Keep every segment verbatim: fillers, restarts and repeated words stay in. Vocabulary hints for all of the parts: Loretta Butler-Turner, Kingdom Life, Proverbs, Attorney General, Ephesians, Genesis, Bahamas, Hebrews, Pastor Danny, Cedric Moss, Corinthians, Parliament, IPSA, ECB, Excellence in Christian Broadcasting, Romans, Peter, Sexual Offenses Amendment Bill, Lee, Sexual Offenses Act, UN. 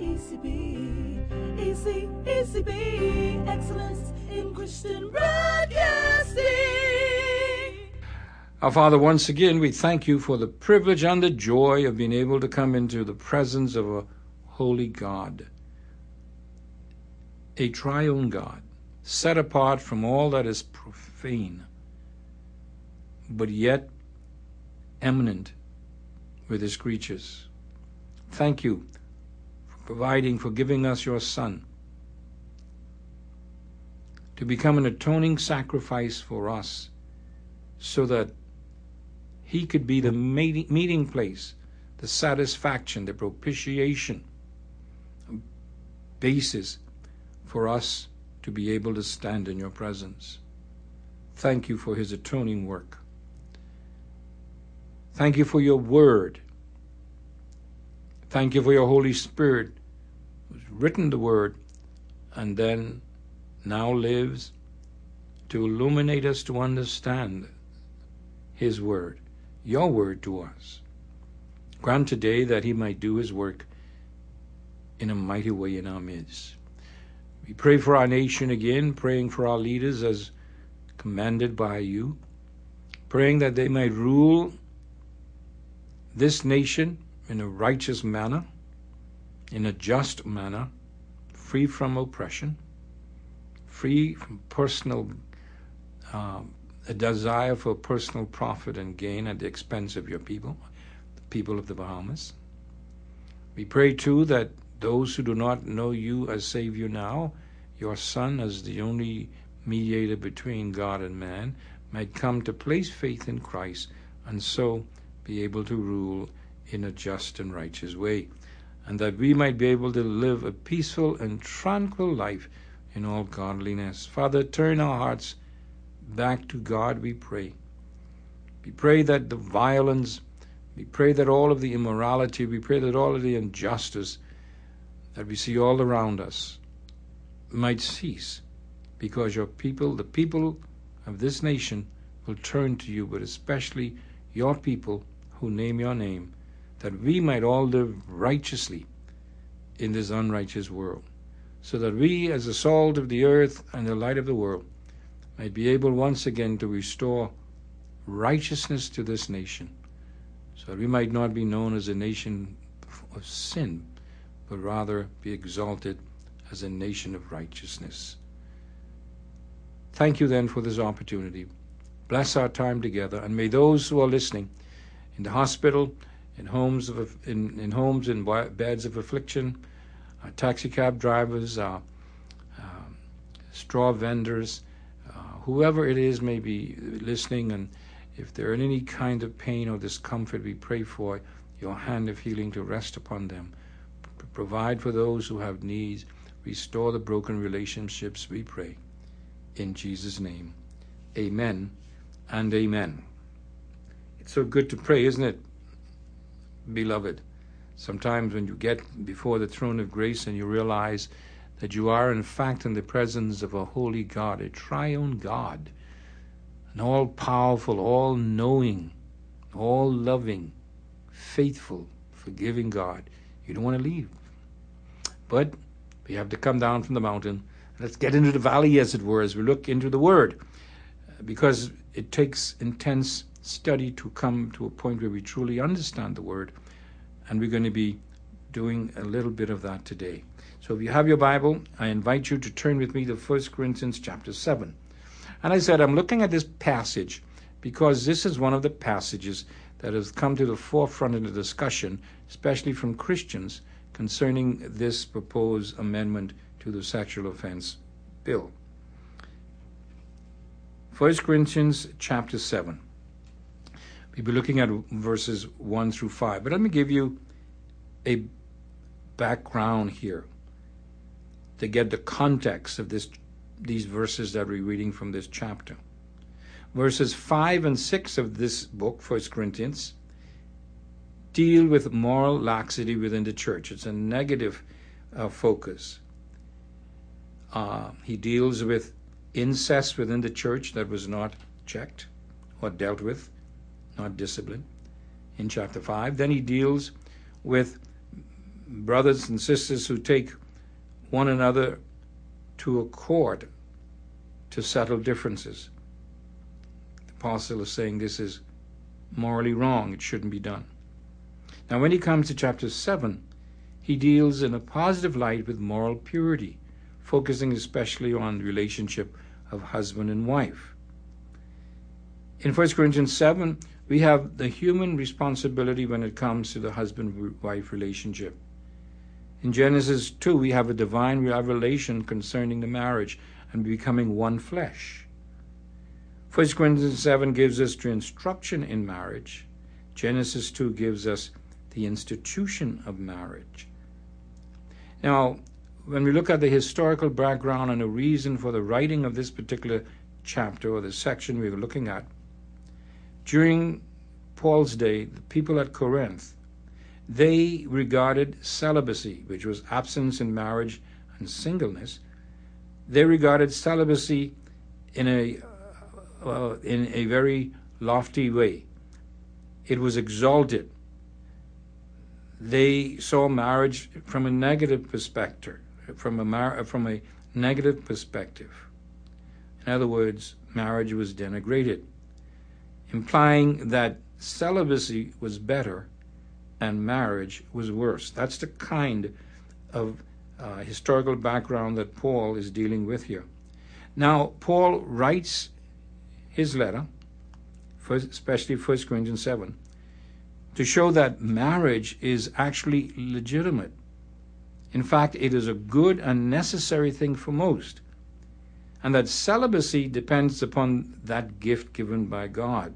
E C B, E C, E C B, Excellence in Christian Broadcasting. Our Father, once again, we thank you for the privilege and the joy of being able to come into the presence of a holy God, a triune God, set apart from all that is profane, but yet eminent with his creatures. Thank you for providing, for giving us your Son to become an atoning sacrifice for us so that he could be the meeting place, the satisfaction, the propitiation basis for us to be able to stand in your presence. Thank you for his atoning work. Thank you for your word. Thank you for your Holy Spirit who's written the word and then now lives to illuminate us to understand his word, your word to us. Grant today that he might do his work in a mighty way in our midst. We pray for our nation again, praying for our leaders as commanded by you, praying that they might rule this nation in a righteous manner, in a just manner, free from oppression, free from personal, uh, a desire for personal profit and gain at the expense of your people, the people of the Bahamas. We pray too that those who do not know you as Savior now, your Son as the only mediator between God and man, might come to place faith in Christ and so be able to rule in a just and righteous way, and that we might be able to live a peaceful and tranquil life in all godliness. Father, turn our hearts back to God, we pray. We pray that the violence, we pray that all of the immorality, we pray that all of the injustice that we see all around us might cease, because your people, the people of this nation, will turn to you, but especially your people who name your name, that we might all live righteously in this unrighteous world, so that we, as the salt of the earth and the light of the world, might be able once again to restore righteousness to this nation, so that we might not be known as a nation of sin, but rather be exalted as a nation of righteousness. Thank you then for this opportunity. Bless our time together, and may those who are listening in the hospital, in homes, of, in, in homes, in beds of affliction, our taxi cab drivers, our um, straw vendors, uh, whoever it is may be listening, and if they're in any kind of pain or discomfort, we pray for your hand of healing to rest upon them. Provide for those who have needs. Restore the broken relationships, we pray. In Jesus' name, amen and amen. It's so good to pray, isn't it, beloved? Sometimes when you get before the throne of grace and you realize that you are, in fact, in the presence of a holy God, a triune God, an all-powerful, all-knowing, all-loving, faithful, forgiving God. You don't want to leave. But we have to come down from the mountain. Let's get into the valley, as it were, as we look into the Word, because it takes intense study to come to a point where we truly understand the Word, and we're going to be doing a little bit of that today. So if you have your Bible, I invite you to turn with me to First Corinthians chapter seven. And I said, I'm looking at this passage because this is one of the passages that has come to the forefront in the discussion, especially from Christians, concerning this proposed amendment to the Sexual Offense Bill. First Corinthians chapter seven. We'll be looking at verses one through five. But let me give you a background here to get the context of this, these verses that we're reading from this chapter. Verses five and six of this book, First Corinthians, deal with moral laxity within the church. It's a negative uh, focus. Uh, he deals with incest within the church that was not checked or dealt with, not disciplined, in chapter five. Then he deals with brothers and sisters who take one another to a court to settle differences. The apostle is saying this is morally wrong. It shouldn't be done. Now, when he comes to chapter seven, he deals in a positive light with moral purity, focusing especially on the relationship of husband and wife. In First Corinthians seven, we have the human responsibility when it comes to the husband-wife relationship. In Genesis two, we have a divine revelation concerning the marriage and becoming one flesh. First Corinthians seven gives us the instruction in marriage. Genesis two gives us the institution of marriage. Now, when we look at the historical background and the reason for the writing of this particular chapter or the section we were looking at, during Paul's day, the people at Corinth, they regarded celibacy, which was absence in marriage and singleness. They regarded celibacy in a uh, in a very lofty way. It was exalted. They saw marriage from a negative perspective, from a mar- from a negative perspective. In other words, marriage was denigrated, implying that celibacy was better and marriage was worse. That's the kind of uh, historical background that Paul is dealing with here. Now, Paul writes his letter, especially First Corinthians seven, to show that marriage is actually legitimate. In fact, it is a good and necessary thing for most, and that celibacy depends upon that gift given by God.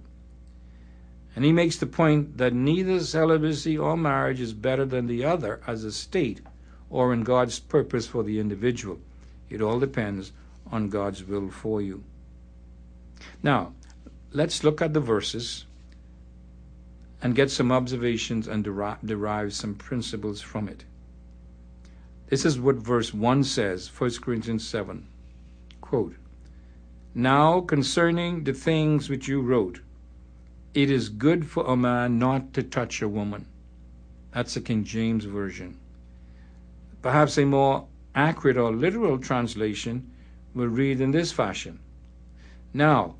And he makes the point that neither celibacy or marriage is better than the other as a state or in God's purpose for the individual. It all depends on God's will for you. Now, let's look at the verses and get some observations and deri- derive some principles from it. This is what verse one says, First Corinthians seven. Quote, "Now concerning the things which you wrote, it is good for a man not to touch a woman." That's the King James Version. Perhaps a more accurate or literal translation will read in this fashion: "Now,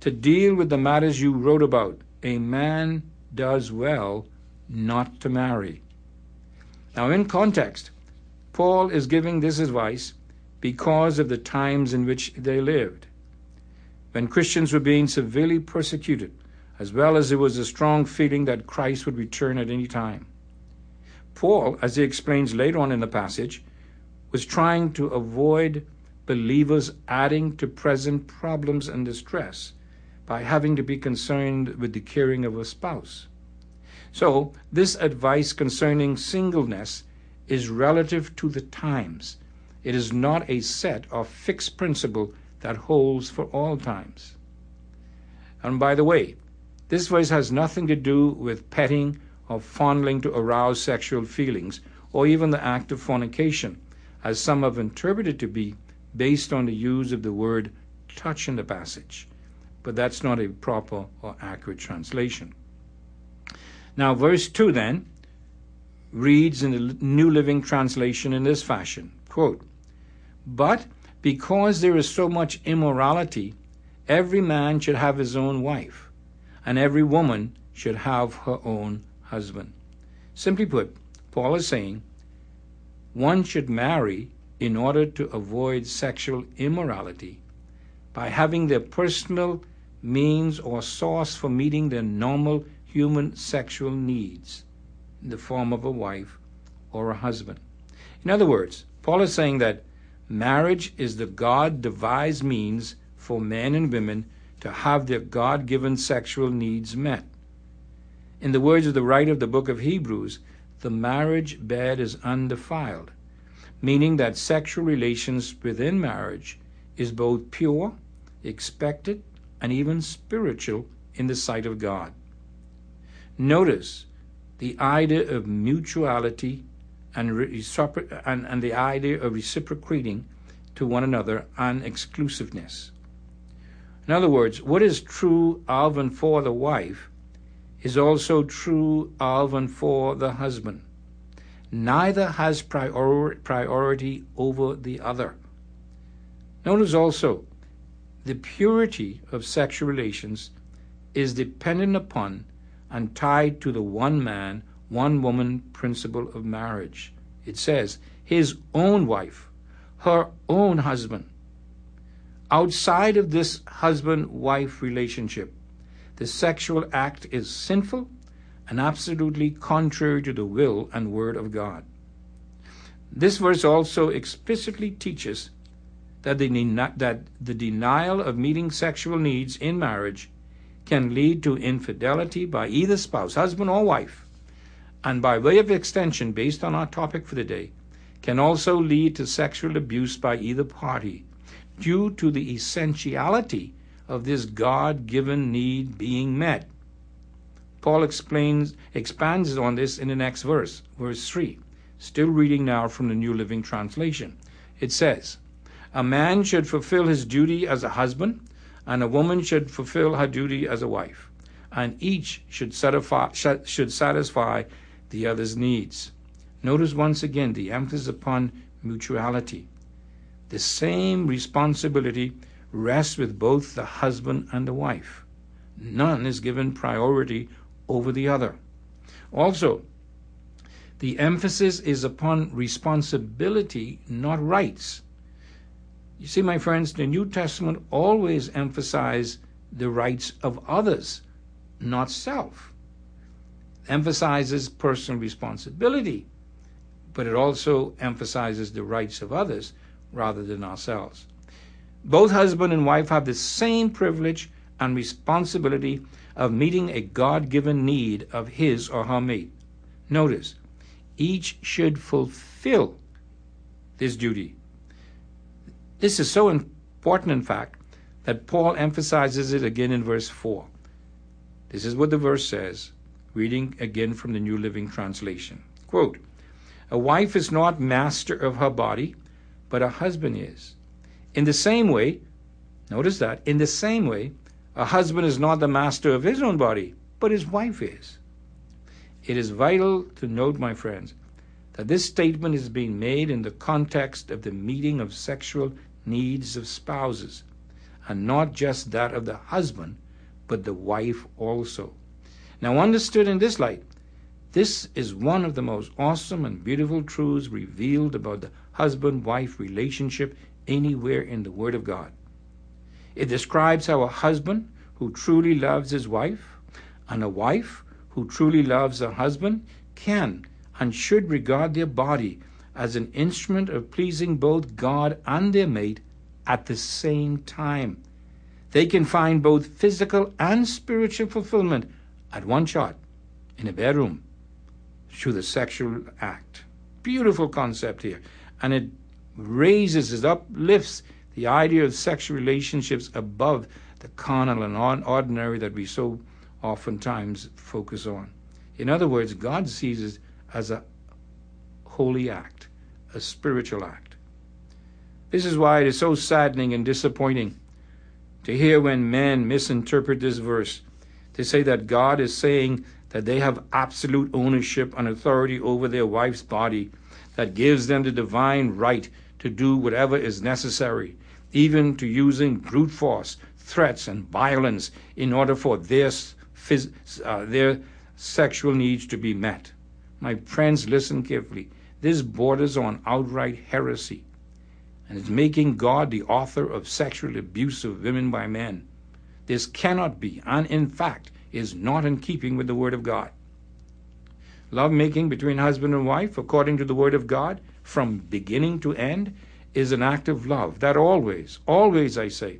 to deal with the matters you wrote about, a man does well not to marry." Now, in context, Paul is giving this advice because of the times in which they lived, when Christians were being severely persecuted, as well as there was a strong feeling that Christ would return at any time. Paul, as he explains later on in the passage, was trying to avoid believers adding to present problems and distress by having to be concerned with the caring of a spouse. So, this advice concerning singleness is relative to the times. It is not a set or fixed principle that holds for all times. And by the way, this verse has nothing to do with petting or fondling to arouse sexual feelings, or even the act of fornication, as some have interpreted to be based on the use of the word touch in the passage. But that's not a proper or accurate translation. Now, verse two then reads in the New Living Translation in this fashion, quote, "But because there is so much immorality, every man should have his own wife, and every woman should have her own husband." Simply put, Paul is saying one should marry in order to avoid sexual immorality by having their personal means or source for meeting their normal human sexual needs in the form of a wife or a husband. In other words, Paul is saying that marriage is the God-devised means for men and women to have their God-given sexual needs met. In the words of the writer of the book of Hebrews, the marriage bed is undefiled, meaning that sexual relations within marriage is both pure, expected, and even spiritual in the sight of God. Notice the idea of mutuality and, recipro- and, and the idea of reciprocating to one another and exclusiveness. In other words, what is true of and for the wife is also true of and for the husband. Neither has prior priority over the other. Notice also, the purity of sexual relations is dependent upon and tied to the one man, one woman principle of marriage. It says, his own wife, her own husband. Outside of this husband-wife relationship, the sexual act is sinful and absolutely contrary to the will and word of God. This verse also explicitly teaches that the, that the denial of meeting sexual needs in marriage can lead to infidelity by either spouse, husband or wife, and by way of extension, based on our topic for the day, can also lead to sexual abuse by either party due to the essentiality of this God-given need being met. Paul explains, expands on this in the next verse, verse three, still reading now from the New Living Translation. It says, a man should fulfill his duty as a husband, and a woman should fulfill her duty as a wife, and each should satisfy, should satisfy the other's needs. Notice once again the emphasis upon mutuality. The same responsibility rests with both the husband and the wife. None is given priority over the other. Also, the emphasis is upon responsibility, not rights. You see, my friends, the New Testament always emphasized the rights of others, not self. It emphasizes personal responsibility, but it also emphasizes the rights of others rather than ourselves. Both husband and wife have the same privilege and responsibility of meeting a God-given need of his or her mate. Notice, each should fulfill this duty. This is so important, in fact, that Paul emphasizes it again in verse four. This is what the verse says, reading again from the New Living Translation. Quote, a wife is not master of her body, but a husband is. In the same way, notice that, in the same way, a husband is not the master of his own body, but his wife is. It is vital to note, my friends, that this statement is being made in the context of the meeting of sexual needs of spouses, and not just that of the husband, but the wife also. Now, understood in this light, this is one of the most awesome and beautiful truths revealed about the husband-wife relationship anywhere in the Word of God. It describes how a husband who truly loves his wife and a wife who truly loves her husband can and should regard their body as an instrument of pleasing both God and their mate at the same time. They can find both physical and spiritual fulfillment at one shot in a bedroom through the sexual act. Beautiful concept here. And it raises, it uplifts the idea of sexual relationships above the carnal and ordinary that we so oftentimes focus on. In other words, God sees it as a holy act, a spiritual act. This is why it is so saddening and disappointing to hear when men misinterpret this verse. They say that God is saying that they have absolute ownership and authority over their wife's body that gives them the divine right to do whatever is necessary, even to using brute force, threats, and violence in order for their, uh, their sexual needs to be met. My friends, listen carefully. This borders on outright heresy, and it's making God the author of sexual abuse of women by men. This cannot be, and in fact, is not in keeping with the Word of God. Lovemaking between husband and wife, according to the Word of God, from beginning to end, is an act of love that always, always, I say,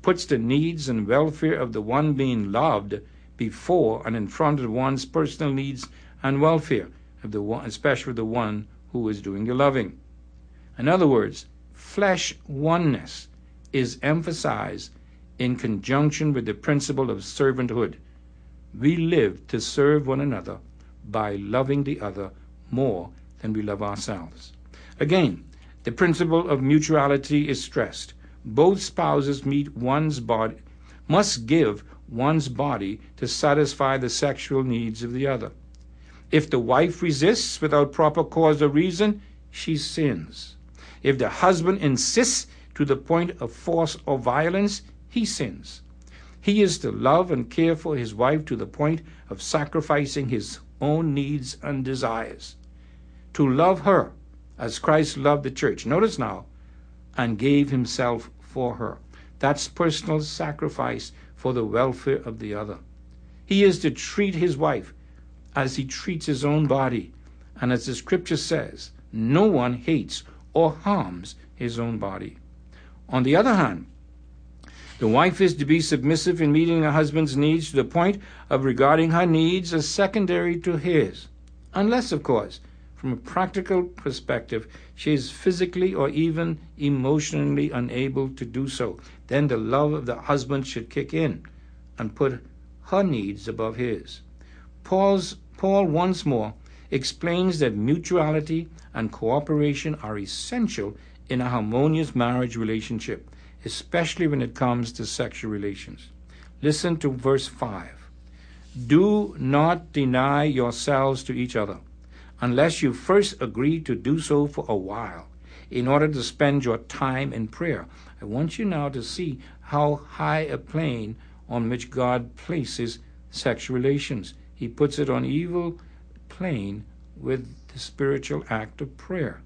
puts the needs and welfare of the one being loved before and in front of one's personal needs and welfare, of the one, especially the one who is doing the loving. In other words, flesh oneness is emphasized in conjunction with the principle of servanthood. We live to serve one another by loving the other more than we love ourselves. Again, the principle of mutuality is stressed. Both spouses meet one's body, must give one's body to satisfy the sexual needs of the other. If the wife resists without proper cause or reason, she sins. If the husband insists to the point of force or violence, he sins. He is to love and care for his wife to the point of sacrificing his own needs and desires, to love her as Christ loved the church. Notice now, and gave himself for her. That's personal sacrifice for the welfare of the other. He is to treat his wife as he treats his own body. And as the scripture says, no one hates or harms his own body. On the other hand, the wife is to be submissive in meeting her husband's needs to the point of regarding her needs as secondary to his, unless, of course, from a practical perspective, she is physically or even emotionally unable to do so. Then the love of the husband should kick in and put her needs above his. Paul's, Paul once more explains that mutuality and cooperation are essential in a harmonious marriage relationship, especially when it comes to sexual relations. Listen to verse five. Do not deny yourselves to each other, unless you first agree to do so for a while, in order to spend your time in prayer. I want you now to see how high a plane on which God places sexual relations. He puts it on equal plane with the spiritual act of prayer.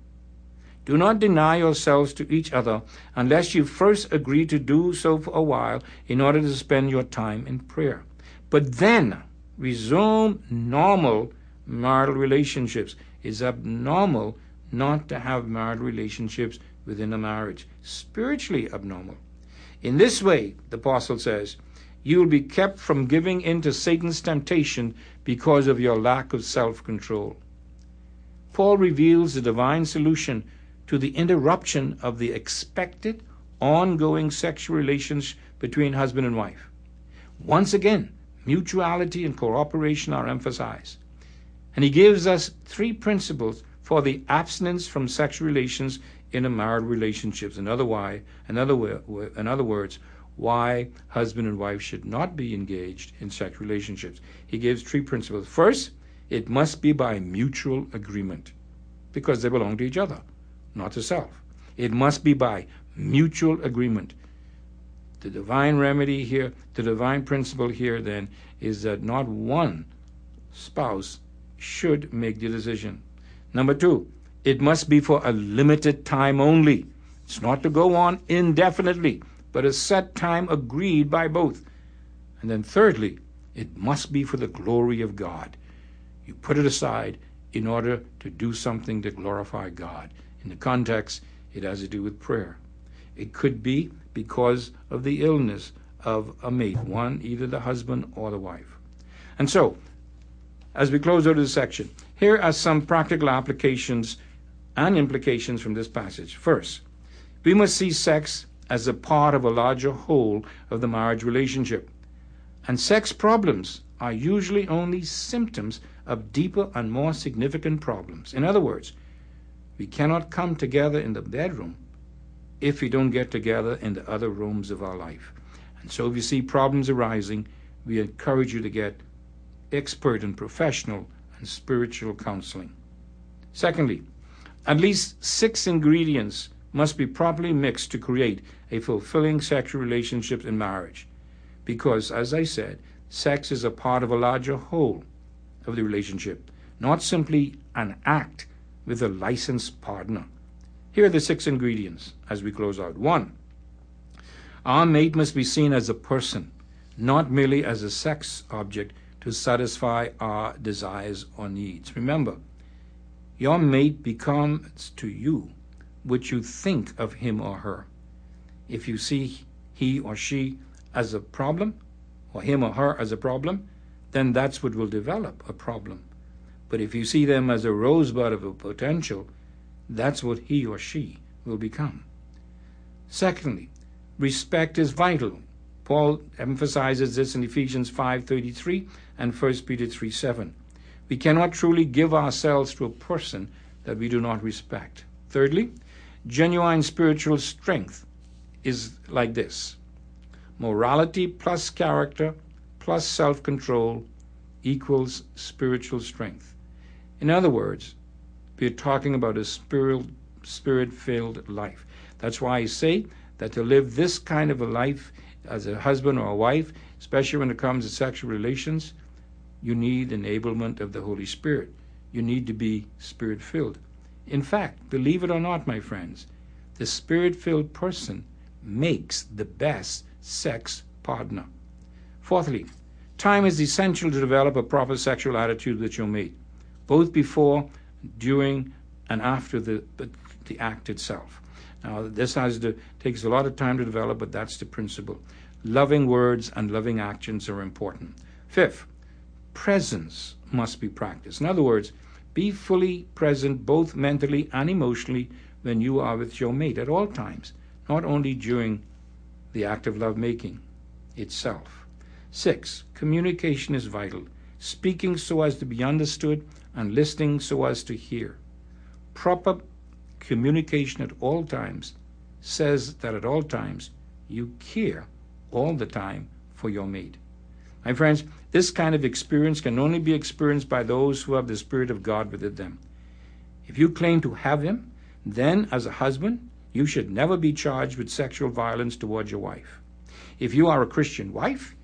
Do not deny yourselves to each other unless you first agree to do so for a while in order to spend your time in prayer. But then resume normal marital relationships. It's abnormal not to have marital relationships within a marriage. Spiritually abnormal. In this way, the apostle says, you will be kept from giving in to Satan's temptation because of your lack of self-control. Paul reveals the divine solution to the interruption of the expected ongoing sexual relations between husband and wife. Once again, mutuality and cooperation are emphasized. And he gives us three principles for the abstinence from sexual relations in a marital relationship. In other why, in other way, in other words, why husband and wife should not be engaged in sexual relationships. He gives three principles. First, it must be by mutual agreement, because they belong to each other, not to self. It must be by mutual agreement. The divine remedy here, the divine principle here then, is that not one spouse should make the decision. Number two, it must be for a limited time only. It's not to go on indefinitely, but a set time agreed by both. And then thirdly, it must be for the glory of God. You put it aside in order to do something to glorify God. In the context, it has to do with prayer. It could be because of the illness of a mate, one, either the husband or the wife. And so, as we close out this section, here are some practical applications and implications from this passage. First, we must see sex as a part of a larger whole of the marriage relationship. And sex problems are usually only symptoms of deeper and more significant problems. In other words, we cannot come together in the bedroom if we don't get together in the other rooms of our life. And so if you see problems arising, we encourage you to get expert and professional and spiritual counseling. Secondly, at least six ingredients must be properly mixed to create a fulfilling sexual relationship in marriage, because, as I said, sex is a part of a larger whole of the relationship, not simply an act with a licensed partner. Here are the six ingredients as we close out. One, our mate must be seen as a person, not merely as a sex object to satisfy our desires or needs. Remember, your mate becomes to you what you think of him or her. If you see he or she as a problem, or him or her as a problem, then that's what will develop a problem. But if you see them as a rosebud of a potential, that's what he or she will become. Secondly, respect is vital. Paul emphasizes this in Ephesians five thirty-three and First Peter three seven. We cannot truly give ourselves to a person that we do not respect. Thirdly, genuine spiritual strength is like this. Morality plus character plus self-control equals spiritual strength. In other words, we're talking about a spirit, spirit-filled life. That's why I say that to live this kind of a life as a husband or a wife, especially when it comes to sexual relations, you need enablement of the Holy Spirit. You need to be Spirit-filled. In fact, believe it or not, my friends, the Spirit-filled person makes the best sex partner. Fourthly, time is essential to develop a proper sexual attitude with your mate, both before, during, and after the, the act itself. Now, this has to, takes a lot of time to develop, but that's the principle. Loving words and loving actions are important. Fifth, presence must be practiced. In other words, be fully present both mentally and emotionally when you are with your mate at all times, not only during the act of lovemaking itself. Six, communication is vital. Speaking so as to be understood and listening so as to hear. Proper communication at all times says that at all times you care all the time for your mate. My friends, this kind of experience can only be experienced by those who have the Spirit of God within them. If you claim to have Him, then as a husband, you should never be charged with sexual violence towards your wife. If you are a Christian wife,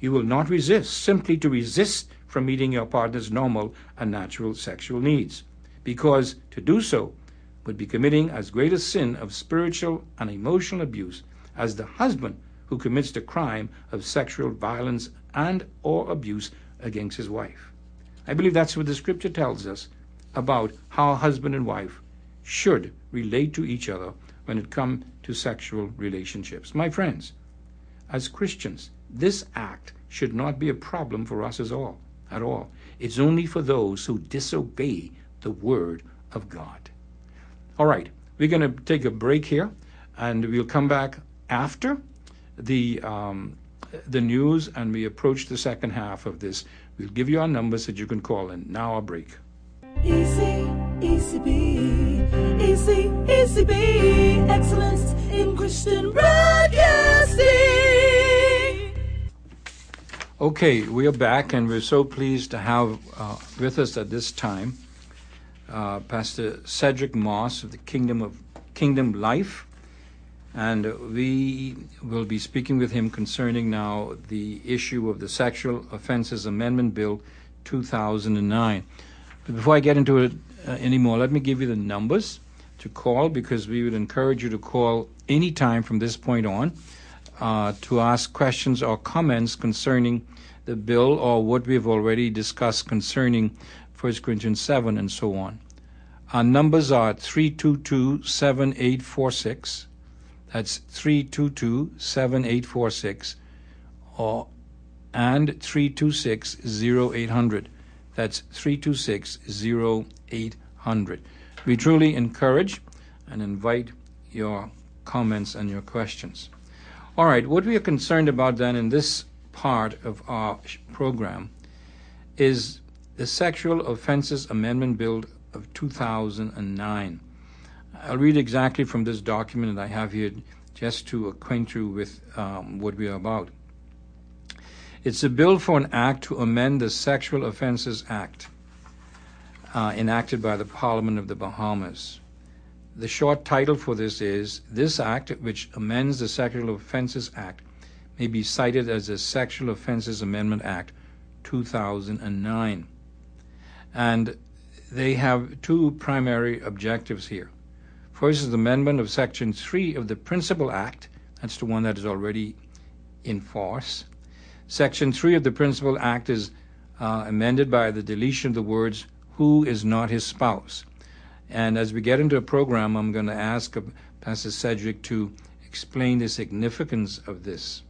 you will not resist, simply to resist from meeting your partner's normal and natural sexual needs, because to do so would be committing as great a sin of spiritual and emotional abuse as the husband who commits the crime of sexual violence and or abuse against his wife. I believe that's what the scripture tells us about how husband and wife should relate to each other when it comes to sexual relationships. My friends, as Christians, this act should not be a problem for us as all, at all. It's only for those who disobey the word of God. All right, we're going to take a break here, and we'll come back after the um, the news, and we approach the second half of this. We'll give you our numbers that you can call in. Now our break. Easy, E C B, Easy, E C B, Excellence in Christian Broadcasting. Okay, we are back, and we're so pleased to have uh, with us at this time uh, Pastor Cedric Moss of the Kingdom of Kingdom Life, and we will be speaking with him concerning now the issue of the Sexual Offenses Amendment Bill, two thousand nine. But before I get into it uh, anymore, let me give you the numbers to call, because we would encourage you to call any time from this point on uh, to ask questions or comments concerning the bill or what we've already discussed concerning First Corinthians seven and so on. Our numbers are three two two, seven eight four six. That's three two two, seven eight four six or and three two six, zero eight hundred. That's three two six, zero eight hundred. We truly encourage and invite your comments and your questions. All right, what we are concerned about then in this part of our program is the Sexual Offenses Amendment Bill of two thousand nine. I'll read exactly from this document that I have here just to acquaint you with um, what we are about. It's a bill for an act to amend the Sexual Offenses Act uh, enacted by the Parliament of the Bahamas. The short title for this is, this act, which amends the Sexual Offenses Act, may be cited as the Sexual Offenses Amendment Act two thousand nine. And they have two primary objectives here. First is the amendment of Section three of the Principal Act. That's the one that is already in force. Section three of the Principal Act is uh, amended by the deletion of the words, who is not his spouse. And as we get into a program, I'm going to ask Pastor Cedric to explain the significance of this.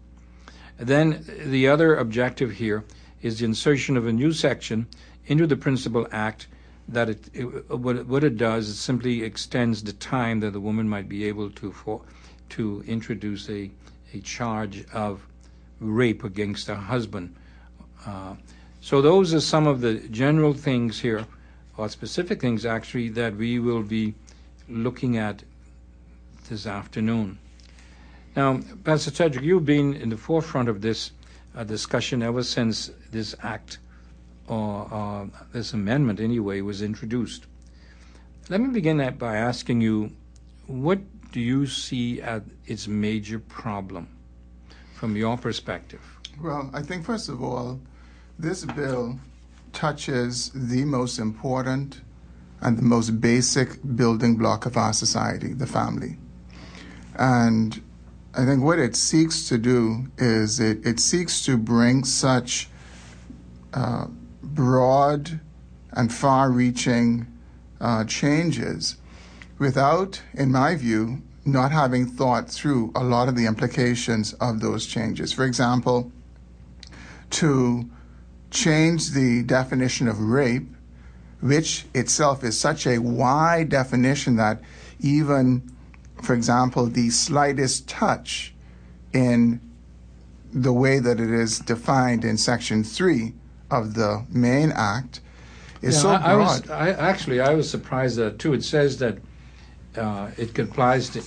Then the other objective here is the insertion of a new section into the Principal Act that it, it, what, what it does is simply extends the time that the woman might be able to, for, to introduce a, a charge of rape against a husband. Uh, so those are some of the general things here, or specific things actually, that we will be looking at this afternoon. Now, Pastor Cedric, you've been in the forefront of this uh, discussion ever since this act uh, uh, this amendment anyway, was introduced. Let me begin that by asking you, what do you see as its major problem from your perspective? Well, I think, first of all, this bill touches the most important and the most basic building block of our society, the family. And I think what it seeks to do is it, it seeks to bring such uh, broad and far-reaching uh, changes without, in my view, not having thought through a lot of the implications of those changes. For example, to change the definition of rape, which itself is such a wide definition that even, for example, the slightest touch in the way that it is defined in Section three of the main act is yeah, so broad. I, I was, I, actually, I was surprised at that, too. It says that Uh, it complies to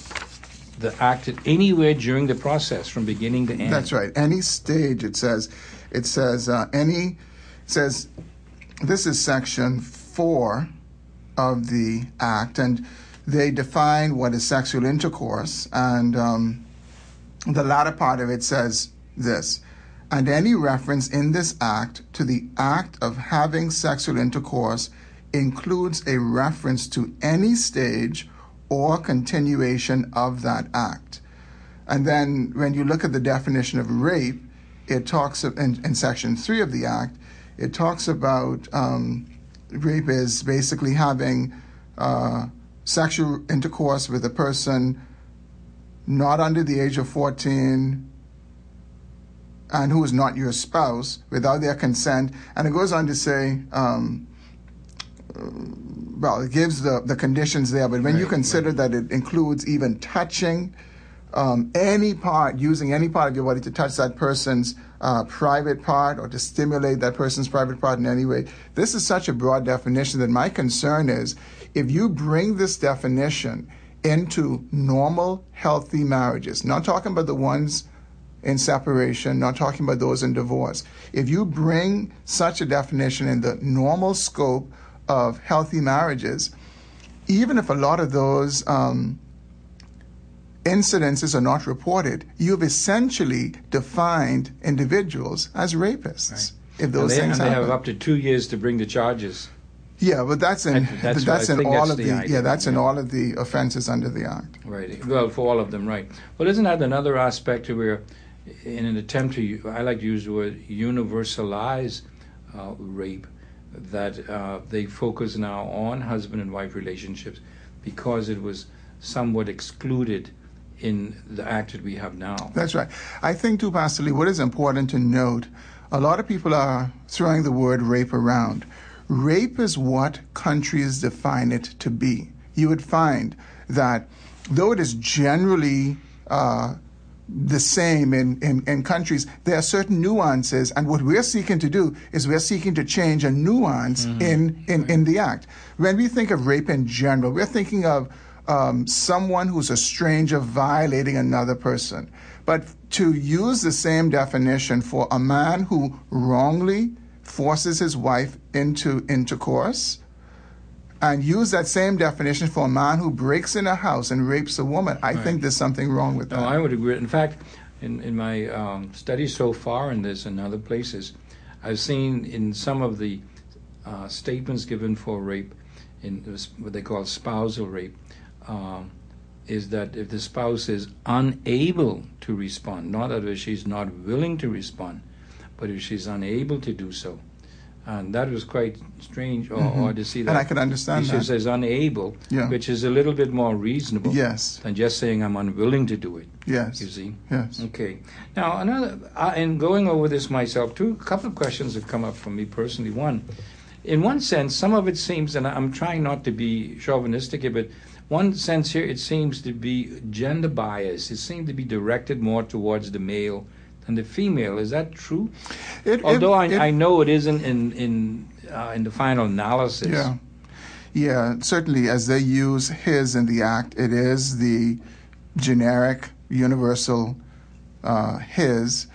the act at anywhere during the process, from beginning to end. That's right. Any stage, it says. It says uh, any. It says this is Section four of the Act, and they define what is sexual intercourse. And um, the latter part of it says this: and any reference in this Act to the act of having sexual intercourse includes a reference to any stage or continuation of that act. And then when you look at the definition of rape, it talks of, in, in Section three of the Act, it talks about um, rape is basically having uh, sexual intercourse with a person not under the age of fourteen and who is not your spouse without their consent. And it goes on to say, um, well, it gives the, the conditions there, but when right, you consider right. that it includes even touching um, any part, using any part of your body to touch that person's uh, private part or to stimulate that person's private part in any way, this is such a broad definition that my concern is if you bring this definition into normal, healthy marriages, not talking about the ones in separation, not talking about those in divorce, if you bring such a definition in the normal scope of healthy marriages, even if a lot of those um, incidences are not reported, you've essentially defined individuals as rapists. Right. If those and they, things and happen, they have up to two years to bring the charges. Yeah, but that's in that, that's, that's in all that's of the, the idea, yeah that's yeah. in all of the offenses under the Act. Right. Well, for all of them, right. Well, isn't that another aspect where, in an attempt to, I like to use the word universalize uh, rape, that uh, they focus now on husband and wife relationships because it was somewhat excluded in the act that we have now. That's right. I think, too, Pastor Lee, what is important to note, a lot of people are throwing the word rape around. Rape is what countries define it to be. You would find that though it is generally uh, the same in, in, in countries, there are certain nuances, and what we're seeking to do is we're seeking to change a nuance mm-hmm. in, in, in the act. When we think of rape in general, we're thinking of um, someone who's a stranger violating another person. But to use the same definition for a man who wrongly forces his wife into intercourse, and use that same definition for a man who breaks in a house and rapes a woman. I right. think there's something wrong with no, that. No, I would agree. In fact, in, in my um, studies so far in this and other places, I've seen in some of the uh, statements given for rape, in what they call spousal rape, um, is that if the spouse is unable to respond, not that she's not willing to respond, but if she's unable to do so. And that was quite strange, or, mm-hmm. or to see that. And I can understand that. He says unable, yeah. which is a little bit more reasonable yes. than just saying I'm unwilling to do it. Yes. You see? Yes. Okay. Now, another, uh, in going over this myself, too, a couple of questions have come up for me personally. One, in one sense, some of it seems, and I'm trying not to be chauvinistic here, but one sense here it seems to be gender biased. It seems to be directed more towards the male and the female. Is that true? It, Although it, I, it, I know it isn't in in uh, in the final analysis. Yeah, yeah. Certainly, as they use his in the act, it is the generic, universal uh, his,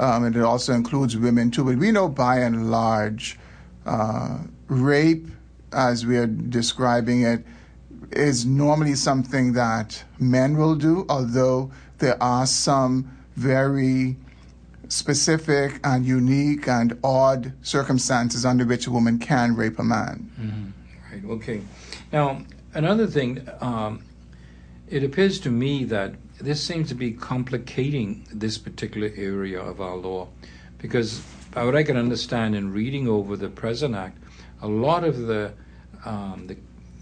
um, and it also includes women too. But we know, by and large, uh, rape, as we are describing it, is normally something that men will do, although there are some very specific and unique and odd circumstances under which a woman can rape a man. Mm-hmm. Right, okay. Now, another thing, um, it appears to me that this seems to be complicating this particular area of our law, because by what I can understand in reading over the present act, a lot of the um, the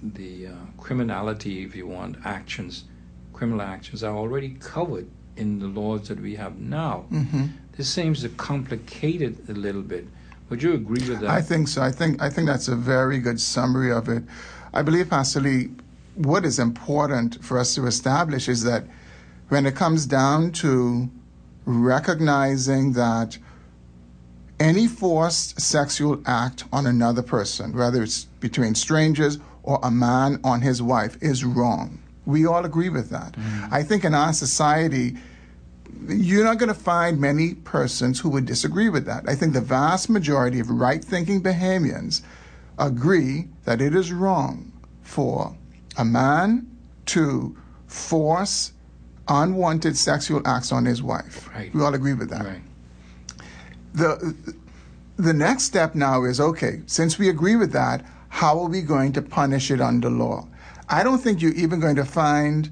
the uh, criminality, if you want, actions, criminal actions are already covered in the laws that we have now. Mm-hmm. This seems to complicate it a little bit. Would you agree with that? I think so. I think I think that's a very good summary of it. I believe, Pastor Lee, what is important for us to establish is that when it comes down to recognizing that any forced sexual act on another person, whether it's between strangers or a man on his wife, is wrong. We all agree with that. Mm-hmm. I think in our society, you're not going to find many persons who would disagree with that. I think the vast majority of right-thinking Bahamians agree that it is wrong for a man to force unwanted sexual acts on his wife. Right. We all agree with that. Right. The, the next step now is, okay, since we agree with that, how are we going to punish it under law? I don't think you're even going to find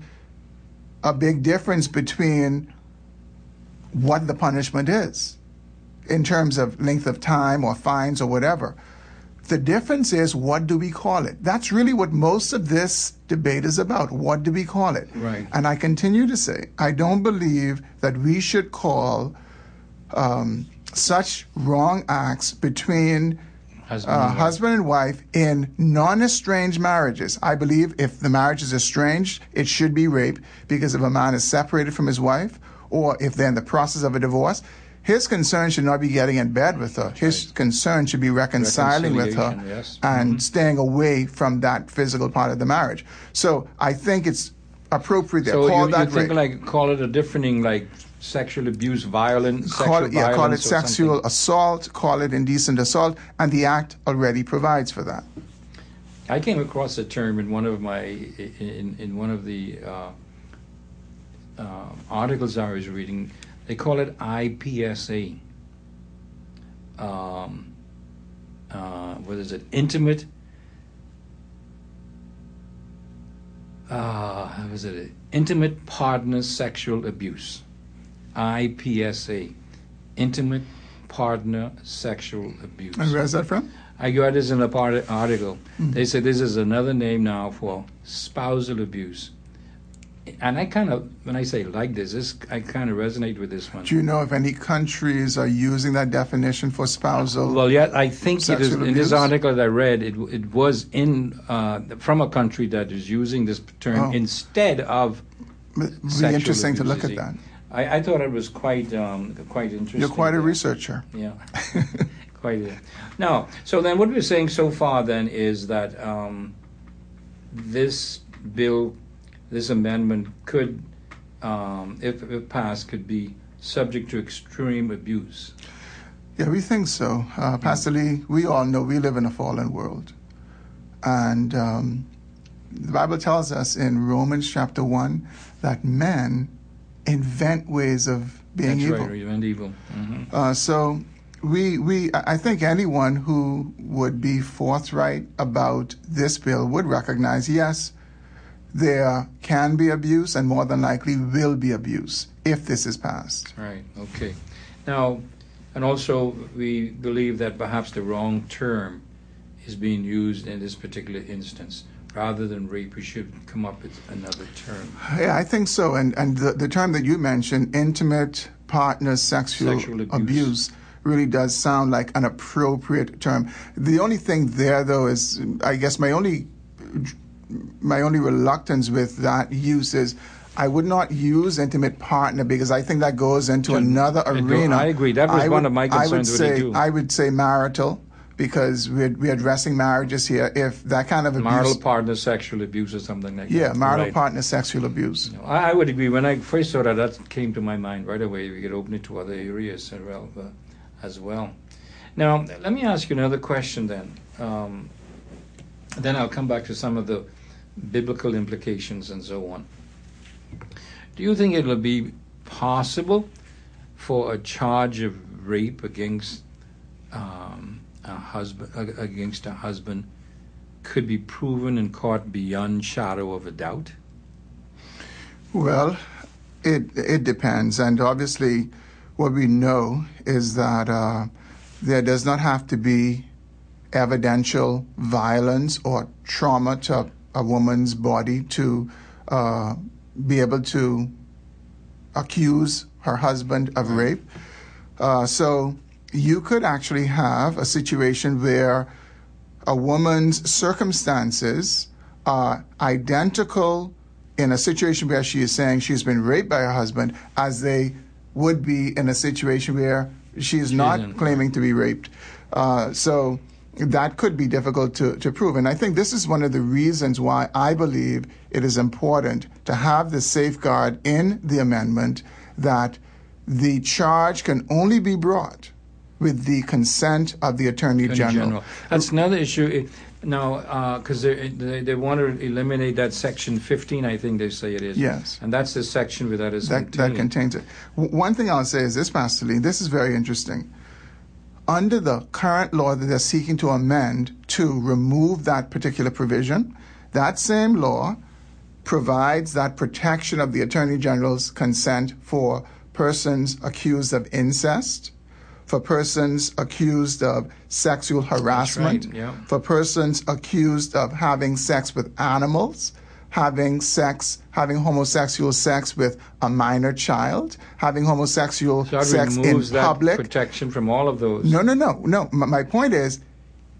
a big difference between what the punishment is in terms of length of time or fines or whatever. The difference is, what do we call it? That's really what most of this debate is about. What do we call it? Right. And I continue to say, I don't believe that we should call um, such wrong acts between husband, uh, and husband and wife in non-estranged marriages. I believe if the marriage is estranged, it should be rape, because if a man is separated from his wife, or if they're in the process of a divorce, his concern should not be getting in bed with her. His right. concern should be reconciling with her, yes. and mm-hmm. staying away from that physical part of the marriage. So I think it's appropriate to so call you, that you think like call it a different, like sexual abuse, violent, call sexual it, yeah, violence. Call it sexual something. assault, call it indecent assault, and the Act already provides for that. I came across a term in one of my in in one of the uh, uh, articles I was reading. They call it I P S A. Um, uh, what is it? Intimate. Uh, how is it? Intimate partner sexual abuse. I P S A. Intimate partner sexual abuse. And where is that from? I got this in an article. Mm-hmm. They said this is another name now for spousal abuse. And I kind of, when I say like this, this I kind of resonate with this one. Do you know if any countries are using that definition for spousal? Well, yeah, I think it is, in this article that I read, it it was in uh, from a country that is using this term oh. instead of. It would be interesting abuse. to look at that. I, I thought it was quite um, quite interesting. You're quite a researcher. Yeah, quite. A, now, so then, what we're saying so far then is that um, this bill. This amendment could, um, if, if passed, could be subject to extreme abuse. Yeah, we think so. Uh, Pastor Lee, we all know we live in a fallen world. And um, the Bible tells us in Romans chapter one that men invent ways of being That's evil. That's right, invent evil. Mm-hmm. Uh, so we, we, I think anyone who would be forthright about this bill would recognize, yes, there can be abuse, and more than likely will be abuse if this is passed. Right, okay. Now, and also we believe that perhaps the wrong term is being used in this particular instance. Rather than rape, we should come up with another term. Yeah, I think so. And and the, the term that you mentioned, intimate partner sexual, sexual abuse. abuse, really does sound like an appropriate term. The only thing there, though, is I guess my only... my only reluctance with that use is I would not use intimate partner, because I think that goes into another arena. I agree. That was would, one of my concerns. I would say, do. I would say marital, because we're, we're addressing marriages here. If that kind of abuse... Marital partner sexual abuse or something like yeah, that. Yeah, marital right. partner sexual abuse. No, I, I would agree. When I first saw that, that came to my mind right away. We could open it to other areas as well. Now, let me ask you another question then. Um, then I'll come back to some of the biblical implications and so on. Do you think it will be possible for a charge of rape against um, a husband against a husband could be proven in court beyond shadow of a doubt? Well, it it depends, and obviously, what we know is that uh, there does not have to be evidential violence or trauma to a woman's body to uh, be able to accuse her husband of rape. Uh, so you could actually have a situation where a woman's circumstances are identical in a situation where she is saying she's been raped by her husband as they would be in a situation where she is not claiming to be raped. Uh, so that could be difficult to, to prove. And I think this is one of the reasons why I believe it is important to have the safeguard in the amendment that the charge can only be brought with the consent of the Attorney, Attorney General. General. That's another issue. Now, because uh, they, they, they want to eliminate that section fifteen, I think they say it is. Yes. And that's the section where that is that, that contains it. W- one thing I'll say is this, Pastor Lee, this is very interesting. Under the current law that they're seeking to amend to remove that particular provision, that same law provides that protection of the Attorney General's consent for persons accused of incest, for persons accused of sexual harassment, right, yeah. for persons accused of having sex with animals, having sex, having homosexual sex with a minor child, having homosexual so sex in that public. Protection from all of those. No, no, no, no. My point is,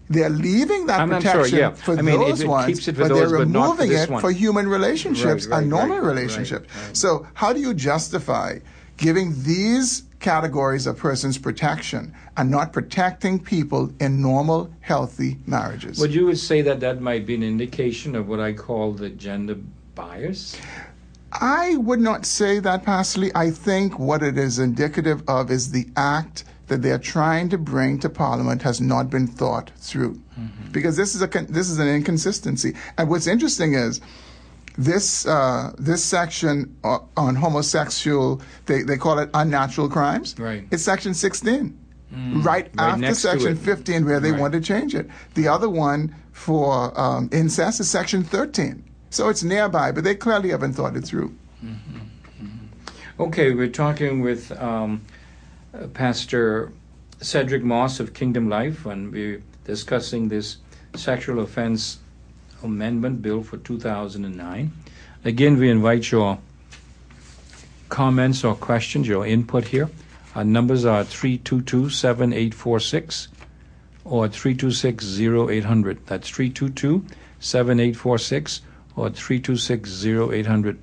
they're leaving that I'm, protection I'm sorry, yeah. for I mean, those it, it ones, it but those, they're removing but for it for human relationships right, right, and normal right, relationships. Right, right. So, how do you justify giving these categories of persons protection and not protecting people in normal, healthy marriages? Would you say that that might be an indication of what I call the gender bias? I would not say that, Pastor Lee. I think what it is indicative of is the act that they're trying to bring to Parliament has not been thought through. Mm-hmm. Because this is a this is an inconsistency. And what's interesting is, This uh, this section on homosexual, they, they call it unnatural crimes. Right. It's section sixteen, mm, right, right after section fifteen where they right. want to change it. The other one for um, incest is section thirteen. So it's nearby, but they clearly haven't thought it through. Mm-hmm. Mm-hmm. Okay, we're talking with um, Pastor Cedric Moss of Kingdom Life, and we're discussing this sexual offense Amendment Bill for two thousand nine. Again, we invite your comments or questions, your input here. Our numbers are three two two, seven eight four six or three two six, zero eight zero zero. That's three two two, seven eight four six or three two six, zero eight zero zero.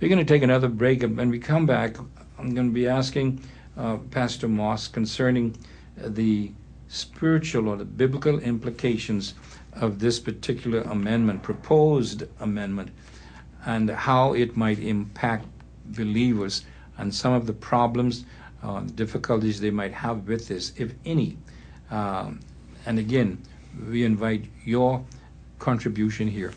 We're going to take another break, and when we come back, I'm going to be asking uh, Pastor Moss concerning the spiritual or the biblical implications of this particular amendment, proposed amendment, and how it might impact believers and some of the problems, uh, difficulties they might have with this, if any. Um, and again, we invite your contribution here.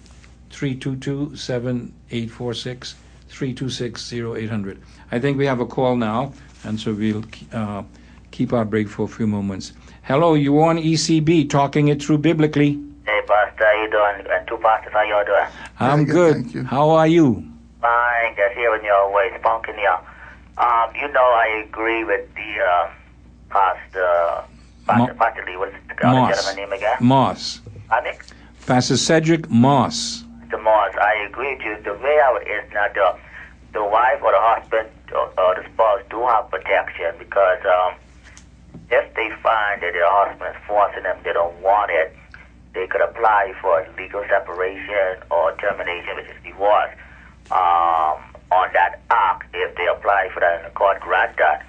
three two two, seven eight four six, three two six, zero eight zero zero. I think we have a call now, and so we'll uh, keep our break for a few moments. Hello, you on E C B, talking it through biblically. Hey, Pastor, how you doing? And two pastors, how you doing? I'm good. good. How are you? Fine, just hearing your voice, punking you. Um, you know, I agree with the uh, Pastor, Pastor, Mo- Pastor Lee, what's the gentleman's name again? Moss. I think? Pastor Cedric Moss. The Moss, I agree with you. The way out is not the, the wife or the husband or, or the spouse do have protection because um, if they find that their husband's forcing them, they don't want it, they could apply for legal separation or termination, which is divorce, um, on that act. If they apply for that and the court grant that,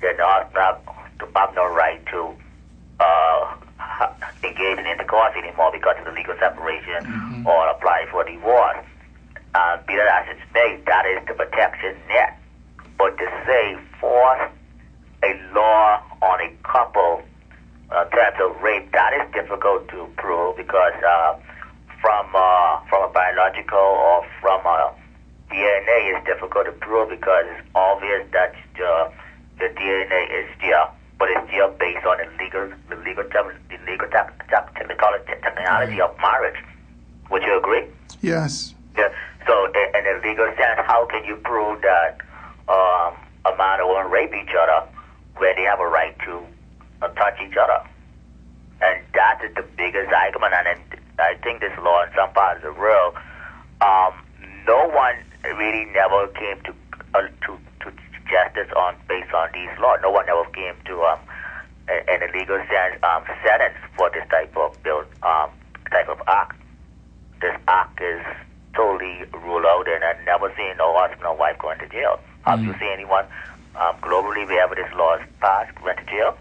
then the husband have, have no right to uh, engage in intercourse anymore because of the legal separation mm-hmm. or apply for divorce. Uh, be that as it may, that is the protection net. But to say force a law on a couple uh, types of rape, that is difficult to prove because uh, from uh, from a biological or from a D N A, it's difficult to prove because it's obvious that the, the D N A is there, but it's still based on the legal the legal the legal technicality of marriage. Would you agree? Yes. Yeah. So, in a legal sense, how can you prove that um, a man and woman rape each other where they have a right to uh, touch each other? And that is the biggest argument. And I think this law in some parts of the world, um, no one really never came to uh, to to justice on based on these laws. No one ever came to um, in a legal sense um, sentence for this type of bill, um, type of act. This act is totally ruled out, and I've never seen no husband or wife going to jail. Have mm-hmm. you seen anyone um, globally wherever this law is passed went to jail?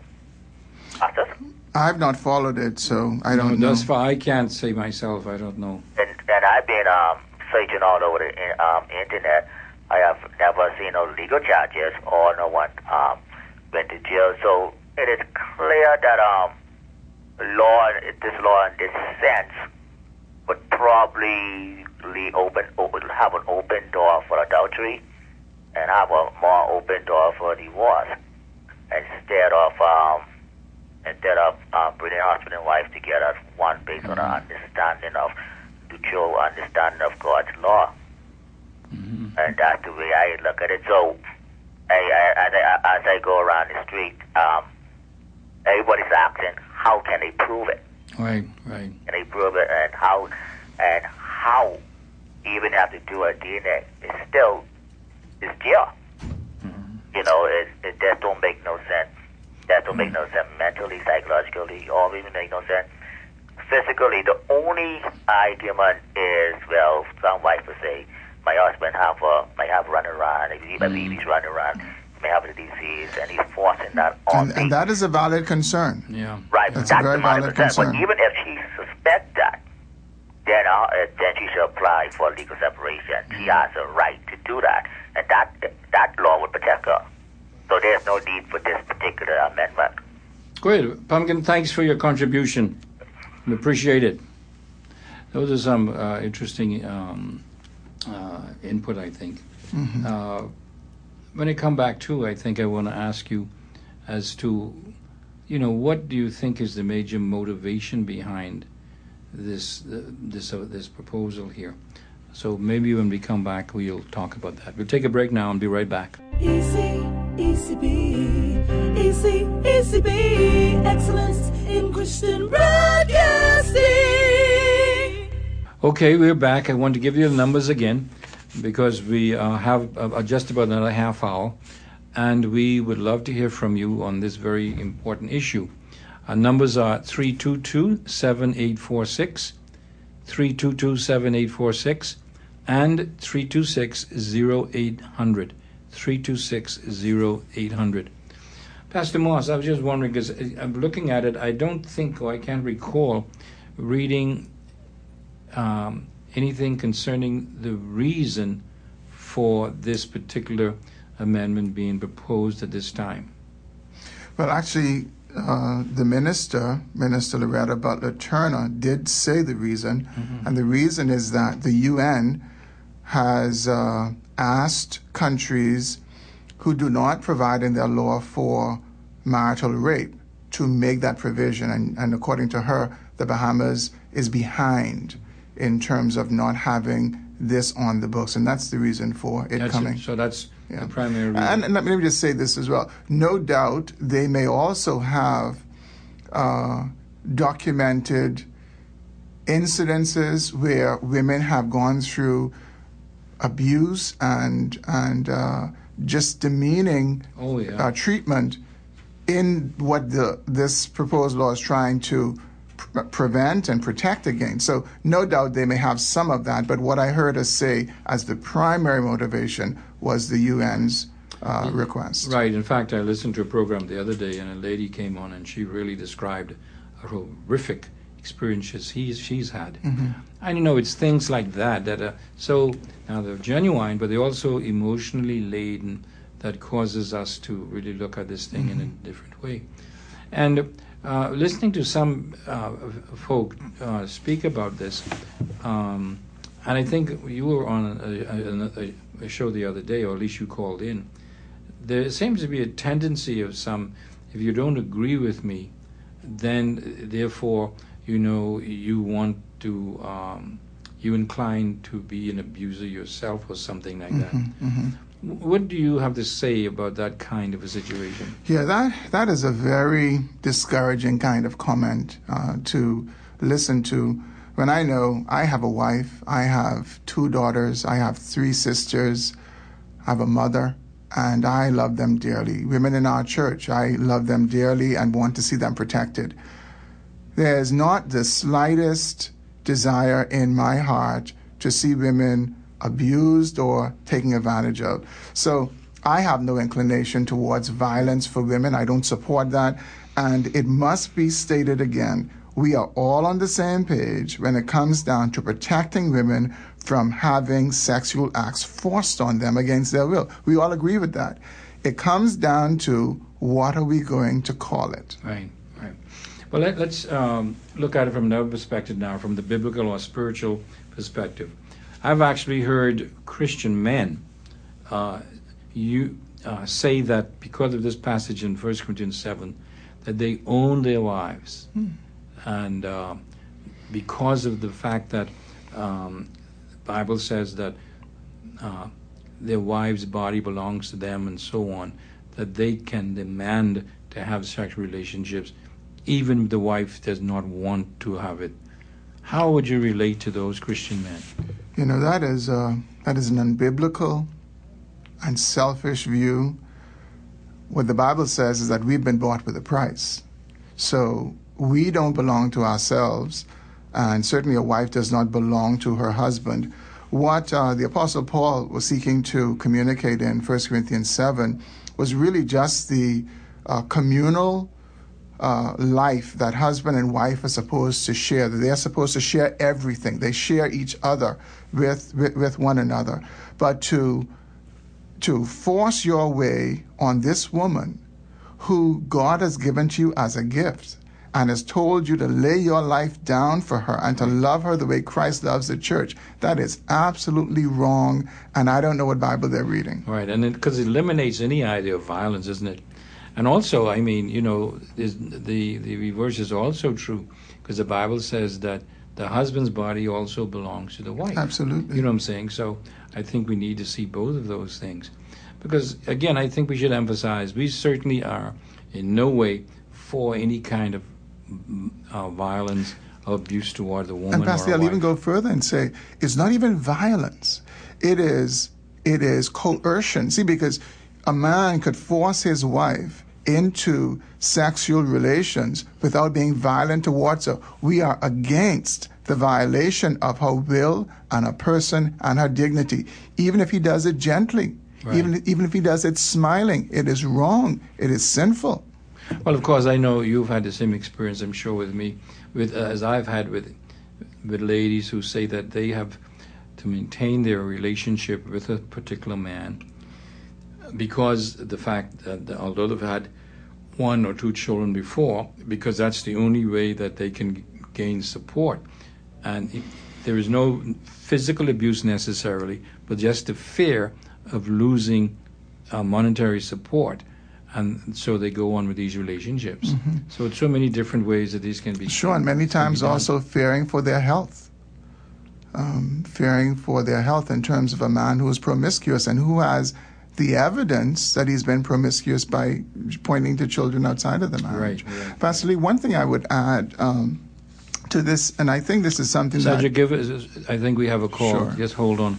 After? I've not followed it, so I don't no, know. Thus far, I can't say myself. I don't know. And, and I've been um, searching all over the um, internet. I have never seen no legal charges or no one um, went to jail. So it is clear that um, law, this law in this sense would probably open, open, have an open door for adultery and have a more open door for divorce instead of um, instead of uh, bringing husband and wife together as one based mm-hmm. on an understanding of mutual understanding of God's law. Mm-hmm. And that's the way I look at it. So I, I, I, as I go around the street, um, everybody's asking, how can they prove it? Right, right. And they prove it, and how, and how, even have to do a D N A, it's still, it's jail. Mm-hmm. You know, it, it that don't make no sense. That don't mm-hmm. make no sense mentally, psychologically, or even make no sense physically. The only argument is, well, some wife would say, my husband have a, may have run around, if he believe he's running around. May have a disease, and he's forcing that on. And, and that is a valid concern. Yeah, right. That's, that's a very valid concern. But even if she suspects that, then uh, then she should apply for legal separation. Mm-hmm. She has a right to do that, and that that law would protect her. So there's no need for this particular amendment. Good, Pumpkin. Thanks for your contribution. We appreciate it. Those are some uh, interesting um, uh, input, I think. Mm-hmm. Uh, When I come back too, I think I want to ask you as to, you know, what do you think is the major motivation behind this uh, this uh, this proposal here? So maybe when we come back, we'll talk about that. We'll take a break now and be right back. Easy, E C B, easy, E C B, Excellence in Christian Broadcasting. Okay, we're back. I want to give you the numbers again, because we uh, have uh, just about another half hour, and we would love to hear from you on this very important issue. Our numbers are three two two, seven eight four six, three two two, seven eight four six, and three two six, zero eight hundred, three two six, zero eight hundred. Pastor Moss, I was just wondering, because I'm looking at it, I don't think, or I can't recall, reading... Um, anything concerning the reason for this particular amendment being proposed at this time? Well, actually, uh, the minister, Minister Loretta Butler-Turner, did say the reason, mm-hmm. and the reason is that the U N has uh, asked countries who do not provide in their law for marital rape to make that provision, and, and according to her, the Bahamas is behind in terms of not having this on the books, and that's the reason for it that's coming. It. So that's yeah. the primary reason. And, and let me just say this as well. No doubt they may also have uh, documented incidences where women have gone through abuse and and uh, just demeaning oh, yeah. uh, treatment in what the this proposed law is trying to prevent and protect against. So no doubt they may have some of that, but what I heard us say as the primary motivation was the U N's uh, request. Right. In fact, I listened to a program the other day, and a lady came on, and she really described a horrific experiences he's, she's had. Mm-hmm. And, you know, it's things like that that are so, now they're genuine, but they're also emotionally laden that causes us to really look at this thing mm-hmm. in a different way. And uh, listening to some uh, folk uh, speak about this, um, and I think you were on a, a, a show the other day, or at least you called in, there seems to be a tendency of some, if you don't agree with me, then therefore, you know, you want to, um, you incline to be an abuser yourself or something like that. Mm-hmm, mm-hmm. What do you have to say about that kind of a situation? Yeah, that that is a very discouraging kind of comment uh, to listen to. When I know I have a wife, I have two daughters, I have three sisters, I have a mother, and I love them dearly. Women in our church, I love them dearly and want to see them protected. There's not the slightest desire in my heart to see women abused or taken advantage of. So I have no inclination towards violence for women. I don't support that. And it must be stated again, we are all on the same page when it comes down to protecting women from having sexual acts forced on them against their will. We all agree with that. It comes down to what are we going to call it? Right, right. Well, let, let's um, look at it from another perspective now, from the biblical or spiritual perspective. I've actually heard Christian men uh, you uh, say that because of this passage in First Corinthians seven, that they own their wives. Mm. And uh, because of the fact that um, the Bible says that uh, their wives' body belongs to them and so on, that they can demand to have sexual relationships, even if the wife does not want to have it. How would you relate to those Christian men? You know, that is a, that is an unbiblical and selfish view. What the Bible says is that we've been bought with a price. So we don't belong to ourselves, and certainly a wife does not belong to her husband. What uh, the Apostle Paul was seeking to communicate in First Corinthians seven was really just the uh, communal Uh, life that husband and wife are supposed to share. They're supposed to share everything. They share each other with, with with one another. But to to force your way on this woman who God has given to you as a gift and has told you to lay your life down for her and to love her the way Christ loves the church, that is absolutely wrong, and I don't know what Bible they're reading. Right, and because it, it eliminates any idea of violence, isn't it? And also, I mean, you know, is the, the reverse is also true, because the Bible says that the husband's body also belongs to the wife. Absolutely. You know what I'm saying? So I think we need to see both of those things. Because, again, I think we should emphasize, we certainly are in no way for any kind of uh, violence or abuse toward the woman or a wife. And Pastor, I'll even go further and say, it's not even violence. It is, it is coercion. See, because a man could force his wife into sexual relations without being violent towards her. We are against the violation of her will and her person and her dignity. Even if he does it gently, right. even even if he does it smiling, it is wrong. It is sinful. Well, of course, I know you've had the same experience, I'm sure, with me, with uh, as I've had with with ladies who say that they have to maintain their relationship with a particular man, because the fact that although they've had one or two children before, because that's the only way that they can gain support. And there is no physical abuse necessarily, but just the fear of losing uh, monetary support. And so they go on with these relationships. Mm-hmm. So it's so many different ways that these can be. Sure, and many times also fearing for their health. Um, fearing for their health in terms of a man who is promiscuous and who has the evidence that he's been promiscuous by pointing to children outside of the marriage. Right, right, Pastor Lee, one thing I would add um, to this, and I think this is something Sergeant, that... give us, I think we have a call. Sure. Just hold on.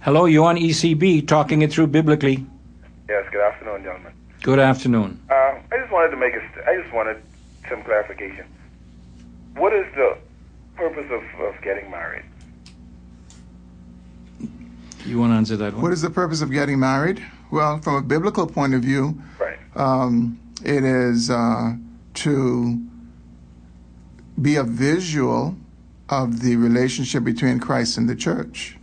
Hello, you're on E C B, talking it through biblically. Yes, good afternoon, gentlemen. Good afternoon. Uh, I just wanted to make a... St- I just wanted some clarification. What is the purpose of, of getting married? You want to answer that one? What is the purpose of getting married? Well, from a biblical point of view, right. um, it is uh, to be a visual of the relationship between Christ and the church.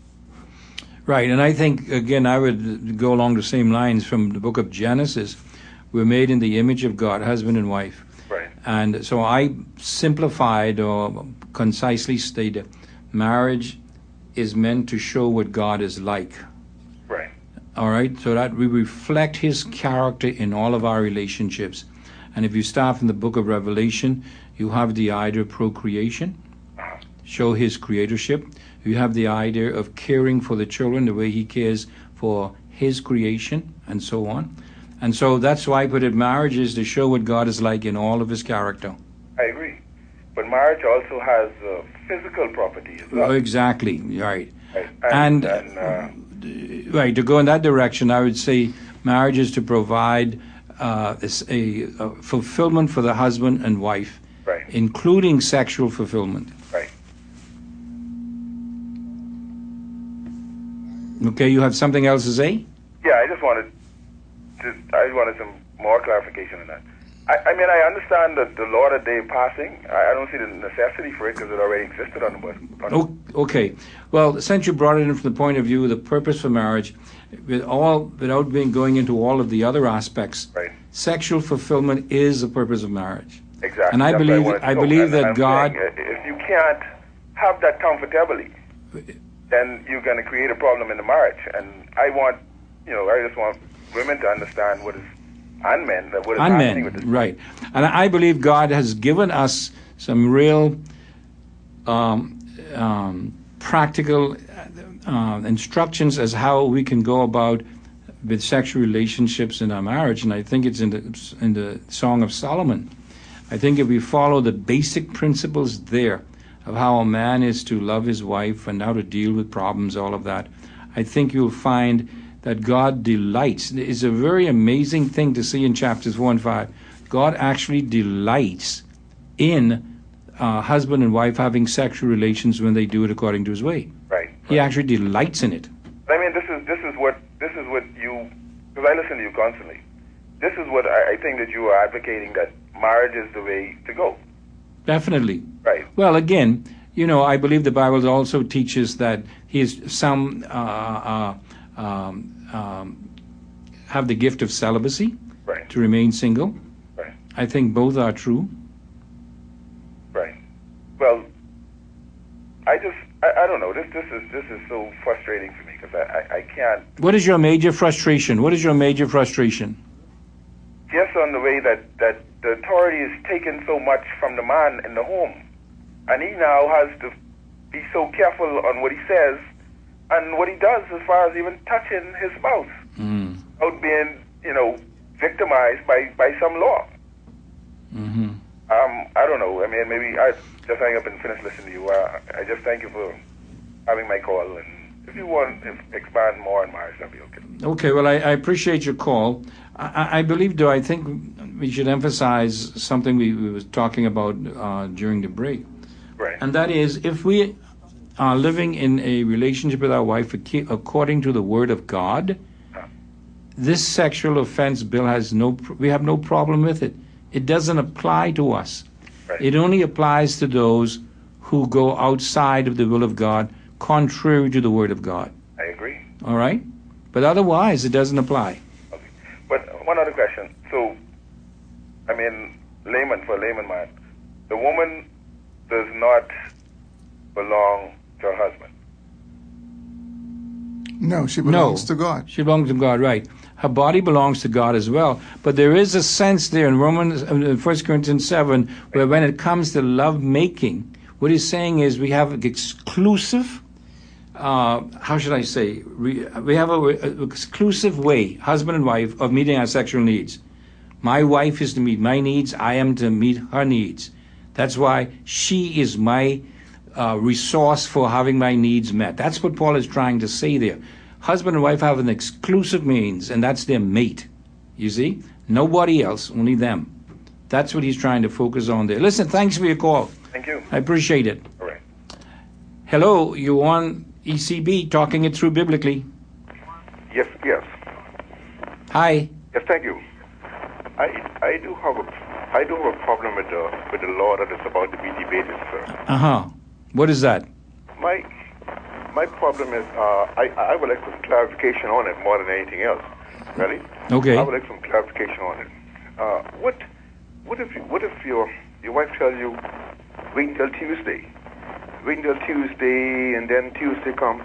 Right, and I think, again, I would go along the same lines from the book of Genesis. We're made in the image of God, husband and wife. Right. And so I simplified or concisely stated, marriage is meant to show what God is like. Right. All right? So that we reflect his character in all of our relationships. And if you start from the book of Revelation, you have the idea of procreation, show his creatorship. You have the idea of caring for the children the way he cares for his creation, and so on. And so that's why I put it, marriage is to show what God is like in all of his character. I agree. But marriage also has uh, physical properties. Well, exactly, right. right. And, and, and uh, right, to go in that direction, I would say marriage is to provide uh, a, a fulfillment for the husband and wife, right, including sexual fulfillment. Right. Okay, you have something else to say? Yeah, I just wanted... Just, I wanted some more clarification on that. I, I mean, I understand that the law that they're passing, I, I don't see the necessity for it because it already existed on the bus. Oh, okay. Well, since you brought it in from the point of view of the purpose for marriage, with all, without being going into all of the other aspects, right, sexual fulfillment is the purpose of marriage. Exactly. And I That's believe I, I believe and, that and God... Saying, if you can't have that comfortably, then you're going to create a problem in the marriage. And I want, you know, I just want... women to understand what is, and men, what is happening with this. Right. And I believe God has given us some real um, um, practical uh, instructions as how we can go about with sexual relationships in our marriage. And I think it's in the, in the Song of Solomon. I think if we follow the basic principles there of how a man is to love his wife and how to deal with problems, all of that, I think you'll find that God delights. It's a very amazing thing to see in chapters four and five. God actually delights in uh, husband and wife having sexual relations when they do it according to his way. Right. He right. actually delights in it. I mean, this is this is what, this is what you, because I listen to you constantly, this is what I, I think that you are advocating, that marriage is the way to go. Definitely. Right. Well, again, you know, I believe the Bible also teaches that he is some... Uh, uh, Um, um, have the gift of celibacy, right, to remain single. Right. I think both are true. Right. Well, I just I, I don't know. This this is this is so frustrating for me because I, I I can't. What is your major frustration? What is your major frustration? Just on the way that that the authority is taking so much from the man in the home, and he now has to be so careful on what he says and what he does as far as even touching his spouse, mm. without being, you know, victimized by, by some law. Mm-hmm. Um, I don't know. I mean, maybe I just hang up and finish listening to you. Uh, I just thank you for having my call. And if you want to expand more on marriage, that'd be okay. Okay, well, I, I appreciate your call. I, I believe, though, I think we should emphasize something we, we were talking about uh, during the break. Right. And that is, if we... are living in a relationship with our wife according to the Word of God, this sexual offense bill has no, we have no problem with it. It doesn't apply to us. Right. It only applies to those who go outside of the will of God, contrary to the Word of God. I agree. All right? But otherwise, it doesn't apply. Okay. But one other question. So, I mean, layman for layman man, the woman does not belong her husband. No, she belongs no, to God. She belongs to God, right. Her body belongs to God as well. But there is a sense there in Romans, uh, First Corinthians seven, where when it comes to love making, what he's saying is we have an exclusive, uh, how should I say, we, we have an exclusive way, husband and wife, of meeting our sexual needs. My wife is to meet my needs, I am to meet her needs. That's why she is my Uh, resource for having my needs met. That's what Paul is trying to say there. Husband and wife have an exclusive means, and that's their mate. You see? Nobody else, only them. That's what he's trying to focus on there. Listen, thanks for your call. Thank you. I appreciate it. All right. Hello, you're on E C B, talking it through biblically. Yes, yes. Hi. Yes, thank you. I I do have a, I do have a problem with the, with the law that is about to be debated, sir. Uh-huh. What is that? My my problem is uh, I, I would like some clarification on it more than anything else. Really? Okay. I would like some clarification on it. Uh, what What if what if your your wife tells you, wait till Tuesday, wait until Tuesday, and then Tuesday comes,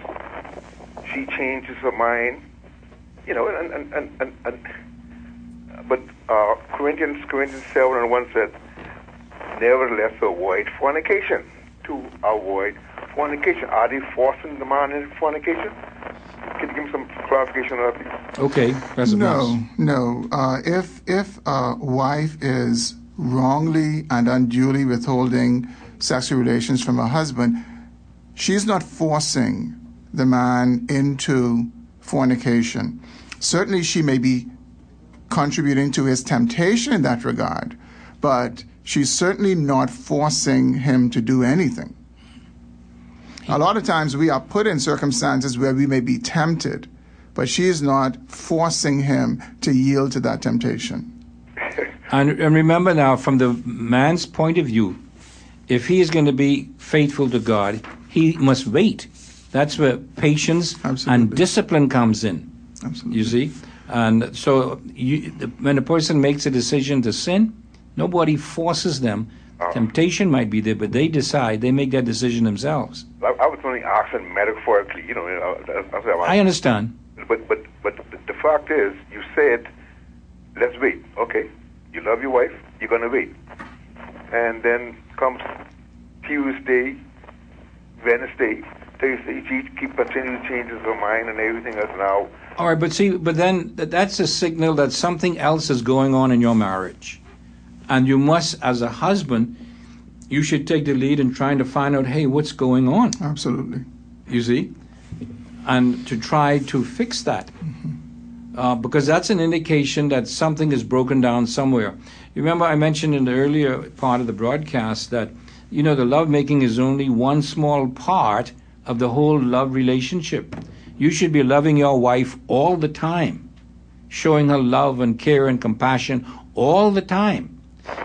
she changes her mind, you know, and and and and, and but uh, Corinthians Corinthians seven and one said, nevertheless avoid fornication. To avoid fornication, are they forcing the man into fornication? Can you give me some clarification on that? Okay, President No, Moss. no. Uh, if if a wife is wrongly and unduly withholding sexual relations from her husband, she's not forcing the man into fornication. Certainly, she may be contributing to his temptation in that regard, but she's certainly not forcing him to do anything. A lot of times we are put in circumstances where we may be tempted, but she is not forcing him to yield to that temptation. And, and remember now, from the man's point of view, if he is going to be faithful to God, he must wait. That's where patience Absolutely. and discipline comes in. Absolutely. You see? And so you, when a person makes a decision to sin, nobody forces them. Um, Temptation might be there, but they decide, they make that decision themselves. I, I was only asking metaphorically, you know. I, I, I understand. But but but the fact is, you said, let's wait. Okay, you love your wife, you're going to wait. And then comes Tuesday, Wednesday, Thursday, she keep continuing to change her mind and everything else now. All right, but see, but then that's a signal that something else is going on in your marriage. And you must, as a husband, you should take the lead in trying to find out, hey, what's going on? Absolutely. You see? And to try to fix that. Mm-hmm. Uh, because that's an indication that something is broken down somewhere. You remember I mentioned in the earlier part of the broadcast that, you know, the lovemaking is only one small part of the whole love relationship. You should be loving your wife all the time, showing her love and care and compassion all the time.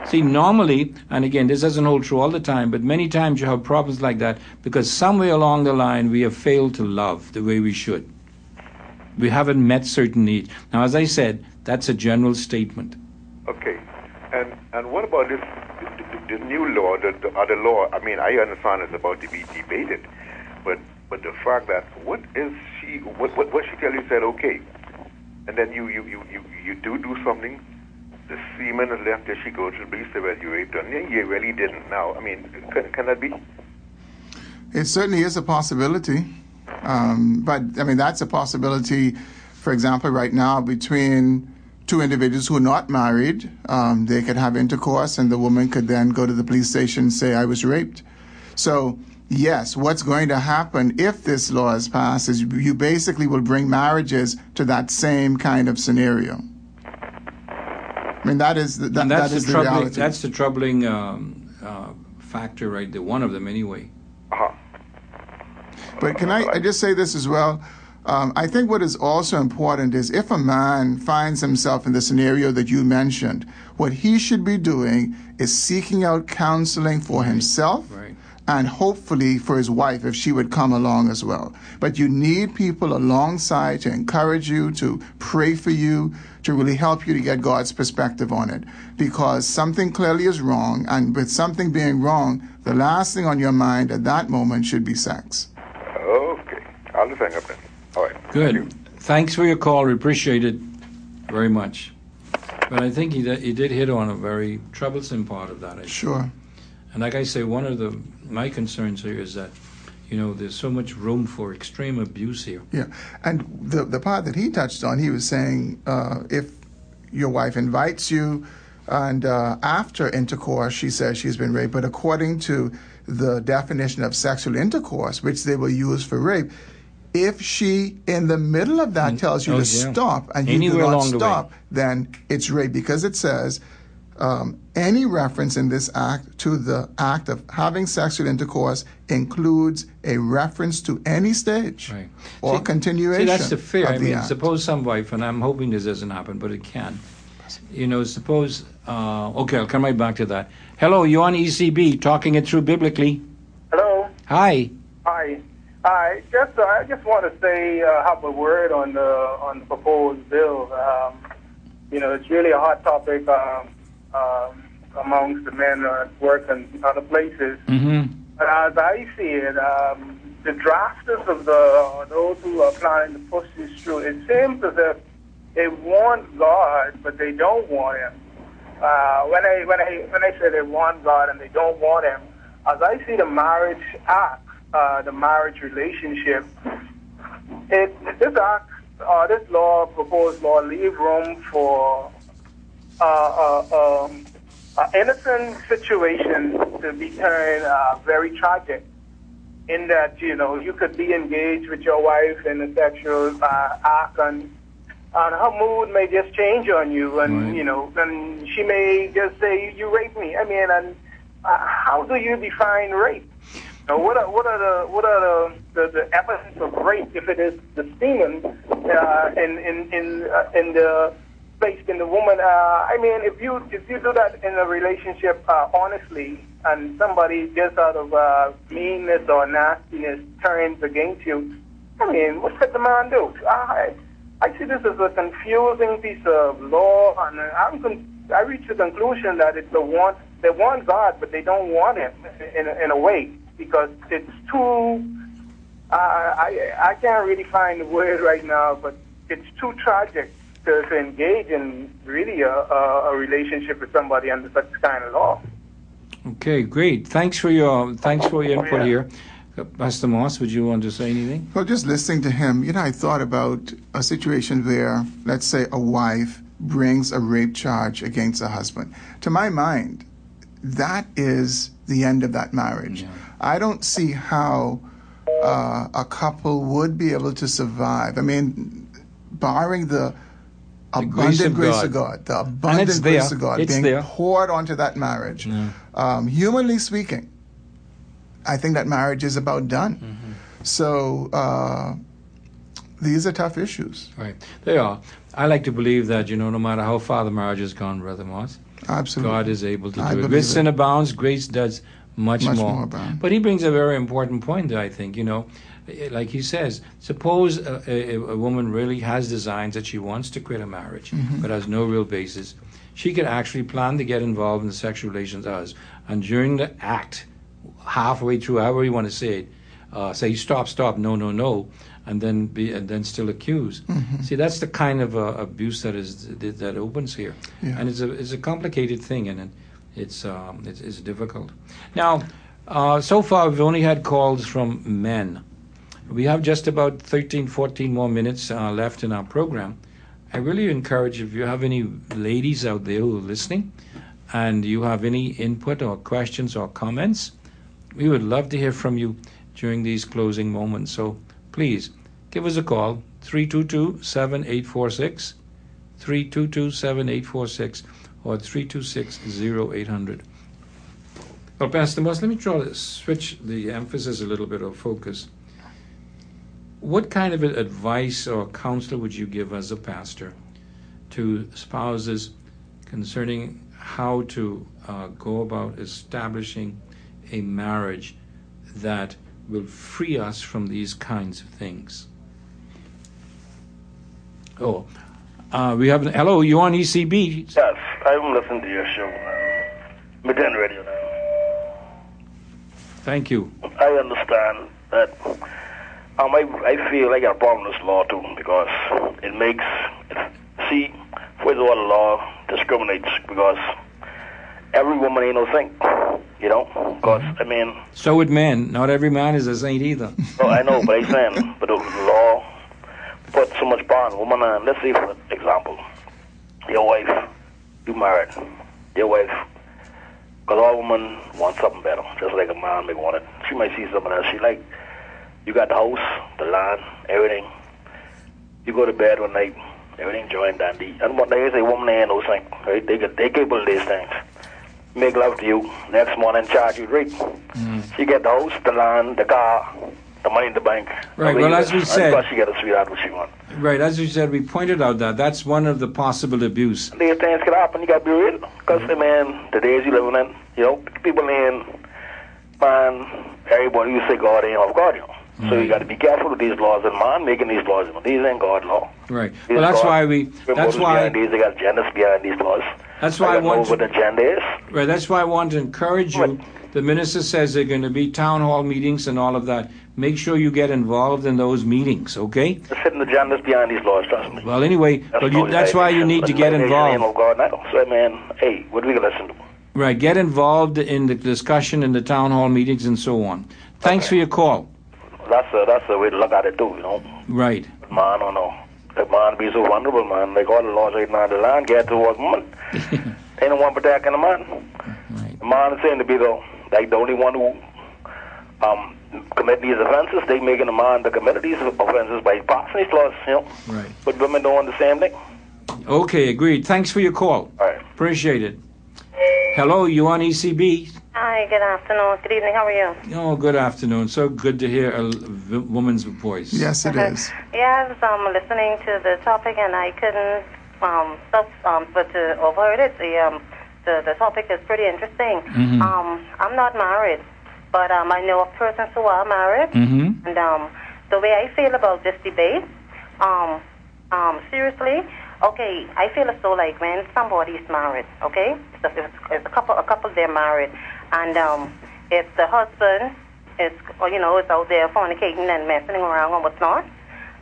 See, normally, and again, this doesn't hold true all the time, but many times you have problems like that because somewhere along the line we have failed to love the way we should. We haven't met certain needs. Now, as I said, that's a general statement. Okay. And and what about this, the, the, the new law, the, the other law? I mean, I understand it's about to be debated, but but the fact that what is she, what what, what she tell you said, okay, and then you, you, you, you, you do do something, the semen is left as she goes to be evaluated. And you really didn't now. I mean, can, can that be? It certainly is a possibility. Um, but, I mean, that's a possibility, for example, right now between two individuals who are not married. Um, they could have intercourse and the woman could then go to the police station and say, I was raped. So, yes, what's going to happen if this law is passed is you basically will bring marriages to that same kind of scenario. I mean, that is the, that, that's that is the, the reality. That's the troubling um, uh, factor, right there. One of them, anyway. Uh-huh. But can I, I just say this as well? Um, I think what is also important is if a man finds himself in the scenario that you mentioned, what he should be doing is seeking out counseling for right. himself right. and hopefully for his wife if she would come along as well. But you need people alongside to encourage you, to pray for you, to really help you to get God's perspective on it. Because something clearly is wrong, and with something being wrong, the last thing on your mind at that moment should be sex. Okay. I'll just hang up then. All right. Good. Thank Thanks for your call. We appreciate it very much. But I think he did, he did hit on a very troublesome part of that issue. Sure. And like I say, one of the my concerns here is that, you know, there's so much room for extreme abuse here. Yeah, and the the part that he touched on, he was saying uh, if your wife invites you and uh, after intercourse she says she's been raped, but according to the definition of sexual intercourse, which they will use for rape, if she in the middle of that and, tells you oh, to yeah. stop and Anywhere you do not stop, the then it's rape because it says, Um, any reference in this act to the act of having sexual intercourse includes a reference to any stage right. or see, continuation. See, that's the fear. I the mean, act. Suppose some wife, and I'm hoping this doesn't happen, but it can. You know, suppose. Uh, okay, I'll come right back to that. Hello, you're on E C B, talking it through biblically. Hello. Hi. Hi. Hi. Just, uh, I just want to say, uh, have a word on the on the proposed bill. Um, you know, it's really a hot topic. Um, Um, amongst the men at work and other places. Mm-hmm. But as I see it, um, the drafters of the those who are planning to push this through, it seems as if they want God, but they don't want Him. Uh, when I when I when I say they want God and they don't want Him, as I see the marriage act, uh, the marriage relationship, it this act, uh, this law, proposed law, leave room for uh, uh, um, an innocent situation to be turned uh, very tragic. In that, you know, you could be engaged with your wife in a sexual uh, act, and and her mood may just change on you, and right. you know, and she may just say, "You raped me." I mean, and uh, how do you define rape? Now, what are what are the what are the the, the evidence of rape if it is the semen uh, in in in uh, in the placed in the woman? Uh, I mean, if you if you do that in a relationship uh, honestly, and somebody just out of uh, meanness or nastiness turns against you, I mean, what could the man do? I, I see this as a confusing piece of law, and I'm con- I reach the conclusion that it's a want they want God, but they don't want Him in a, in a way, because it's too. Uh, I I can't really find the word right now, but it's too tragic to, to engage in really a, a, a relationship with somebody under such kind of law. Okay, great. Thanks for your thanks for your input yeah. here. Pastor Moss, would you want to say anything? Well, just listening to him, you know, I thought about a situation where, let's say, a wife brings a rape charge against her husband. To my mind, that is the end of that marriage. Yeah. I don't see how uh, a couple would be able to survive. I mean, barring the, the abundant grace of, grace of God, the abundant grace there. of God it's being there. poured onto that marriage, yeah. um, humanly speaking, I think that marriage is about done. Mm-hmm. So uh, these are tough issues. Right. They are. I like to believe that, you know, no matter how far the marriage has gone, Brother Moss, Absolutely. God is able to I do it. Where sin abounds, grace does much, much more. more but he brings a very important point there, I think, you know. Like he says, suppose a, a, a woman really has designs that she wants to quit a marriage, mm-hmm. but has no real basis. She could actually plan to get involved in the sexual relations hours, and during the act, halfway through, however you want to say it, uh, say stop, stop, no, no, no, and then be and then still accuse. Mm-hmm. See, that's the kind of uh, abuse that is that opens here, yeah. and it's a it's a complicated thing, and it, it's um it's, it's difficult. Now, uh, so far we've only had calls from men. We have just about thirteen, fourteen more minutes uh, left in our program. I really encourage, if you have any ladies out there who are listening, and you have any input or questions or comments, we would love to hear from you during these closing moments. So please give us a call, three two two, seven eight four six, three two two, seven eight four six, or three two six, zero eight hundred. Well, Pastor Moss, let me try to switch the emphasis a little bit or focus. What kind of advice or counsel would you give as a pastor to spouses concerning how to uh, go about establishing a marriage that will free us from these kinds of things? Oh, uh, we have an... Hello, you on E C B? Yes, I'm listening to your show. Midnight Radio. Thank you. I understand that um, I, I feel I got a problem with this law too, because it makes... It, see, first of all, the law discriminates because every woman ain't no saint. You know, because, I mean... So would men. Not every man is a saint either. No, I know, but I'm saying, but the law puts so much power on women. And let's say, for example, your wife, you married, your wife, because all women want something better, just like a man may want it. She might see something else she like. You got the house, the land, everything. You go to bed one night, everything joined dandy. And one day, a woman ain't no saint, right? They get, they capable of these things. Make love to you, next morning charge you rape. Mm. She get the house, the land, the car, the money in the bank. Right, well, as we said... Because she get a sweetheart what she want. Right, as we said, we pointed out that that's one of the possible abuse. These things can happen, you got to be real. Because, mm-hmm. man, the days you living in, you know, people in, man, everybody, you say God ain't of God, you know. Mm-hmm. So you got to be careful with these laws, and man making these laws, these ain't God law. Right, these well, that's God, why we... That's why... These, they got genders behind these laws. That's why I, I want know to, what agenda is. Right, that's why I want to encourage you. What? The minister says there are going to be town hall meetings and all of that. Make sure you get involved in those meetings, okay? There's hidden agendas behind these laws, trust me. Well, anyway, that's, well, you, that's why you need to get involved. In the name of God, and I don't say, man, hey, what are we going to listen to? Right, get involved in the discussion in the town hall meetings and so on. Thanks okay. for your call. That's a, that's the way to look at it, too, you know? Right. Man, I don't know. The man be so vulnerable, man. Like all the laws right now, the land get towards woman. Ain't no one protecting the man. Right. The man is saying to be the, like the only one who um, commit these offenses. They making the man to commit these offenses by passing these laws, you know. Right. But women don't want the same thing. Okay, agreed. Thanks for your call. All right. Appreciate it. Hello, you on E C B? Hi, good afternoon. Good evening. How are you? Oh, good afternoon. So good to hear a woman's voice. Yes, it is. Yeah, I was um, listening to the topic and I couldn't um, stop um, but to overheard it. The, um, the the topic is pretty interesting. Mm-hmm. Um, I'm not married, but um, I know of persons who are married. Mm-hmm. And um, the way I feel about this debate, um, um, seriously, okay, I feel as though like when somebody is married, okay, so if it's a couple, a couple they're married. And um, if the husband is, you know, is out there fornicating and messing around and whatnot,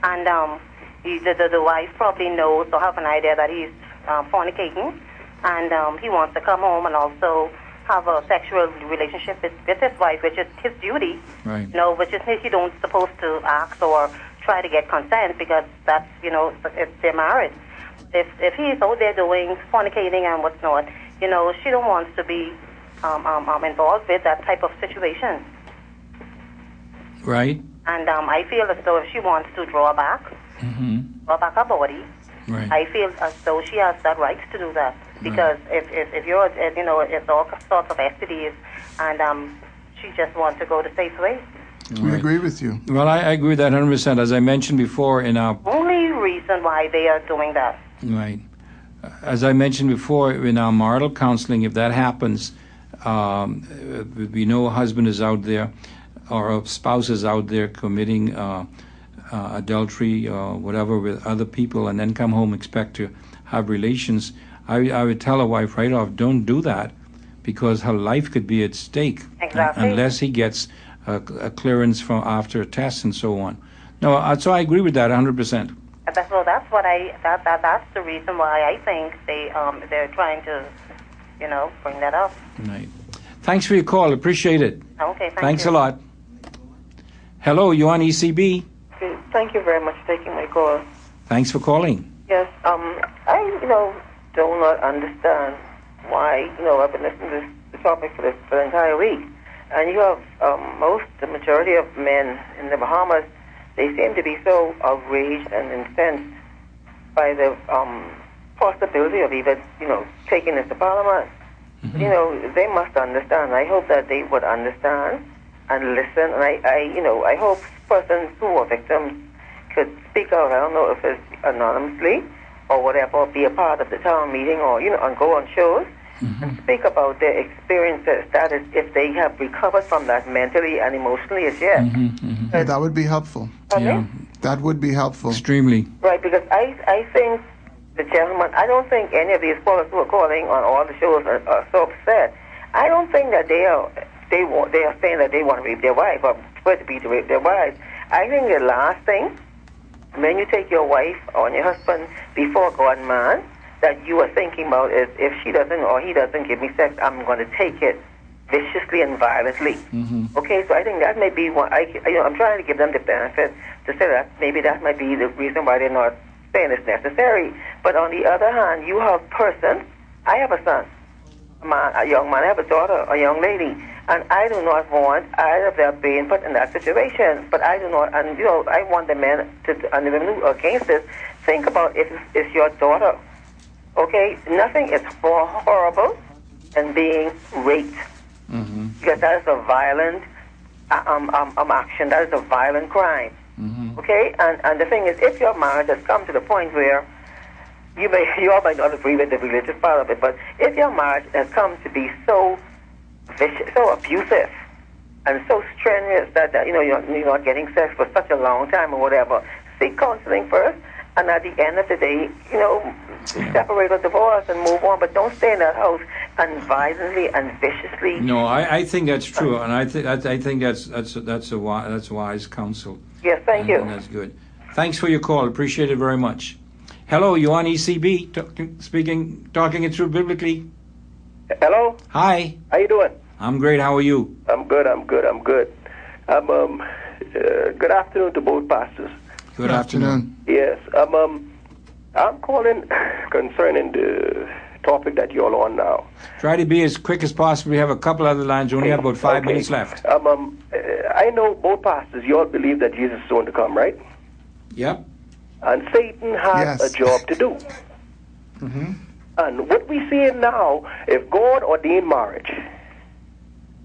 and um, he, the, the, the wife probably knows or have an idea that he's uh, fornicating, and um, he wants to come home and also have a sexual relationship with, with his wife, which is his duty, right. You know, which is he don't supposed to ask or try to get consent because that's, you know, if they're married. If if he's out there doing fornicating and whatnot, you know, she don't want to be Um, um, um, involved with that type of situation. Right. And um, I feel as though if she wants to draw back, mm-hmm. draw back her body, right. I feel as though she has that right to do that. Because right. if, if, if you're, if, you know, it's all sorts of S T Ds, and um, she just wants to go the safe way. Right. We agree with you. Well, I, I agree with that one hundred percent. As I mentioned before in our... Only reason why they are doing that. Right. As I mentioned before in our marital counseling, if that happens... Um, we know a husband is out there or a spouse is out there committing uh, uh, adultery or whatever with other people and then come home expect to have relations. I, I would tell a wife right off, don't do that because her life could be at stake. Exactly. un- unless he gets a, a clearance from after a test and so on. No, uh, so I agree with that one hundred percent. Well, that's what I that, that that's the reason why I think they um they're trying to, you know, bring that up. Right. Thanks for your call. Appreciate it. Okay, thank Thanks you. a lot. Hello, you on E C B? Thank you very much for taking my call. Thanks for calling. Yes, um, I, you know, do not understand why, you know, I've been listening to this topic for, this, for the entire week, and you have um, most, the majority of men in the Bahamas, they seem to be so outraged and incensed by the um, possibility of even, you know, taking us to Parliament. Mm-hmm. You know, they must understand. I hope that they would understand and listen. And I, I, you know, I hope persons who are victims could speak out. I don't know if it's anonymously or whatever, or be a part of the town meeting or, you know, and go on shows mm-hmm. and speak about their experiences. That is, if they have recovered from that mentally and emotionally as yet. Mm-hmm. Mm-hmm. Yeah, that would be helpful. Okay? Yeah. That would be helpful. Extremely. Right, because I, I think... The gentleman, I don't think any of these callers who are calling on all the shows are, are so upset. I don't think that they are they want they are saying that they want to rape their wife or prefer to be to rape their wives. I think the last thing, when you take your wife or your husband before God, man, that you are thinking about is if she doesn't or he doesn't give me sex, I'm going to take it viciously and violently. Mm-hmm. Okay, so I think that may be one. I you know I'm trying to give them the benefit to say that maybe that might be the reason why they're not saying it's necessary. But on the other hand, you have persons. I have a son, a, man, a young man. I have a daughter, a young lady, and I do not want either of them being put in that situation. But I do not, and you know, I want the men to, and the women who are against this, think about if it's your daughter. Okay, nothing is more horrible than being raped, mm-hmm. because that is a violent um, um, um action. That is a violent crime. Mm-hmm. Okay, and, and the thing is, if your marriage has come to the point where you may, you all might not agree with the religious part of it, but if your marriage has come to be so vicious, so abusive, and so strenuous that, that you know you're, you're not getting sex for such a long time or whatever, seek counseling first, and at the end of the day, you know, yeah. separate or divorce and move on, but don't stay in that house and violently and viciously. No, I, I think that's true, and I think I think that's that's that's a wise, that's wise counsel. Yes, thank and, you. And that's good. Thanks for your call. Appreciate it very much. Hello, you're on E C B, talking, speaking, talking it through biblically. Hello. Hi. How you doing? I'm great. How are you? I'm good. I'm good. I'm good. I'm um. Uh, good afternoon to both pastors. Good afternoon. Yes, um, um, I'm calling concerning the topic that you're on now. Try to be as quick as possible. We have a couple other lines. We only have about five okay. minutes left. Um, um, uh, I know both pastors, you all believe that Jesus is soon to come, right? Yep. And Satan has yes. a job to do. mm-hmm. And what we see now, if God ordained marriage,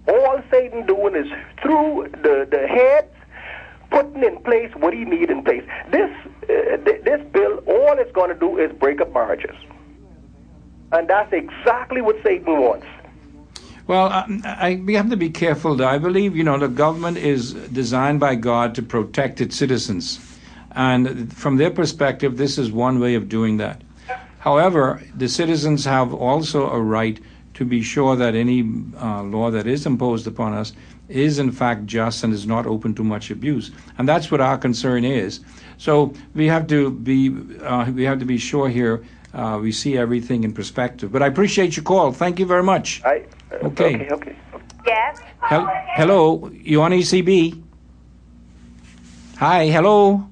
all Satan doing is through the, the head, putting in place what he need in place. This uh, th- this bill, all it's going to do is break up marriages, and that's exactly what Satan wants. Well, I, I, we have to be careful, though. I believe, you know, the government is designed by God to protect its citizens, and from their perspective, this is one way of doing that. However, the citizens have also a right to be sure that any uh, law that is imposed upon us is in fact just and is not open to much abuse, and that's what our concern is. So we have to be uh, we have to be sure here. Uh, we see everything in perspective. But I appreciate your call. Thank you very much. I, uh, okay. okay. Okay. Yes. Hel- hello. You on E C B? Hi. Hello.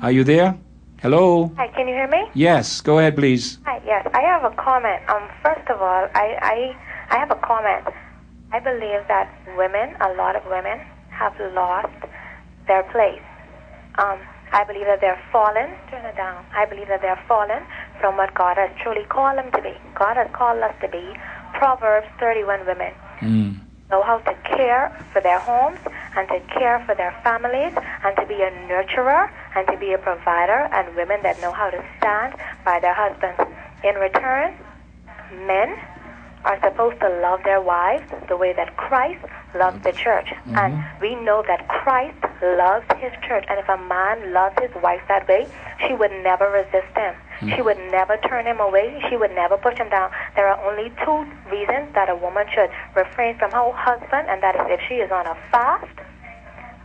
Are you there? Hello. Hi. Can you hear me? Yes. Go ahead, please. Hi. Yes. I have a comment. Um. First of all, I I, I have a comment. I believe that women, a lot of women, have lost their place. Um, I believe that they're fallen, turn it down. I believe that they're fallen from what God has truly called them to be. God has called us to be Proverbs thirty-one women. Mm. Know how to care for their homes and to care for their families and to be a nurturer and to be a provider, and women that know how to stand by their husbands. In return, men are supposed to love their wives the way that Christ loves the church. Mm-hmm. And we know that Christ loves his church. And if a man loves his wife that way, she would never resist him. Mm-hmm. She would never turn him away. She would never push him down. There are only two reasons that a woman should refrain from her husband, and that is if she is on a fast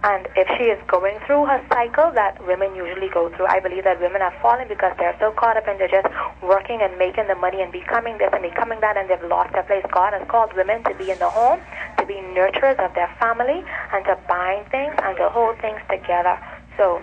and if she is going through her cycle that women usually go through. I believe that women are falling because they're so caught up into just working and making the money and becoming this and becoming that, and they've lost their place. God has called women to be in the home, to be nurturers of their family, and to bind things and to hold things together. So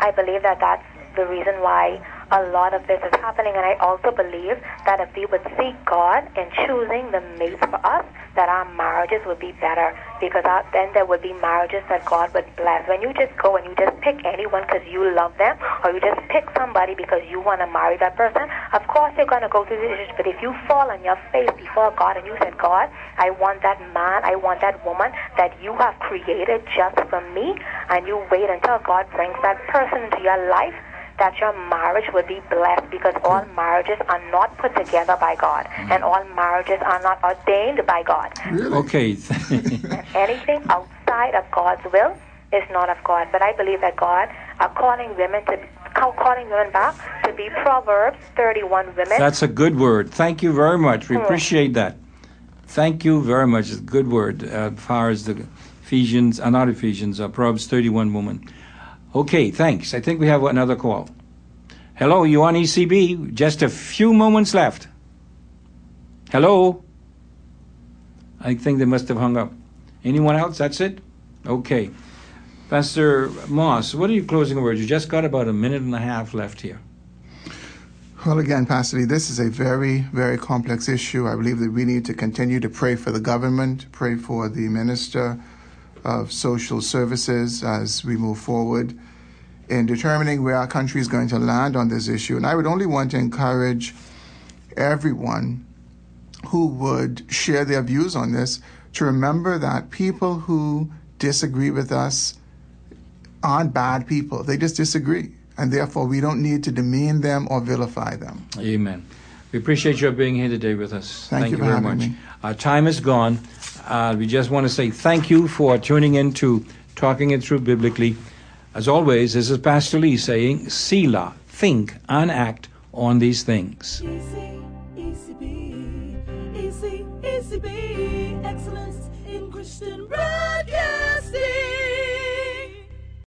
I believe that that's the reason why a lot of this is happening. And I also believe that if we would seek God in choosing the mate for us, that our marriages would be better, because our, then there would be marriages that God would bless. When you just go and you just pick anyone because you love them, or you just pick somebody because you want to marry that person, of course you're going to go through these issues. But if you fall on your face before God and you said, God, I want that man, I want that woman that you have created just for me, and you wait until God brings that person into your life, that your marriage would be blessed, because all marriages are not put together by God, and all marriages are not ordained by God. Really? Okay. Anything outside of God's will is not of God. But I believe that God are calling women to calling women back to be Proverbs thirty-one women. That's a good word. Thank you very much. We appreciate that. Thank you very much. It's a good word as far as the Ephesians, uh, not Ephesians, uh, Proverbs thirty-one women. Okay, thanks. I think we have another call. Hello, you on E C B? Just a few moments left. Hello? I think they must have hung up. Anyone else? That's it? Okay. Pastor Moss, what are your closing words? You just got about a minute and a half left here. Well, again, Pastor Lee, this is a very, very complex issue. I believe that we need to continue to pray for the government, pray for the minister of social services as we move forward in determining where our country is going to land on this issue. And I would only want to encourage everyone who would share their views on this to remember that people who disagree with us aren't bad people. They just disagree. And therefore, we don't need to demean them or vilify them. Amen. We appreciate your being here today with us. Thank, thank you, you very much. Me. Our time is gone. Uh, we just want to say thank you for tuning in to Talking It Through Biblically. As always, this is Pastor Lee saying, Selah, think and act on these things. E C B, E C B, Excellence in Christian Broadcasting.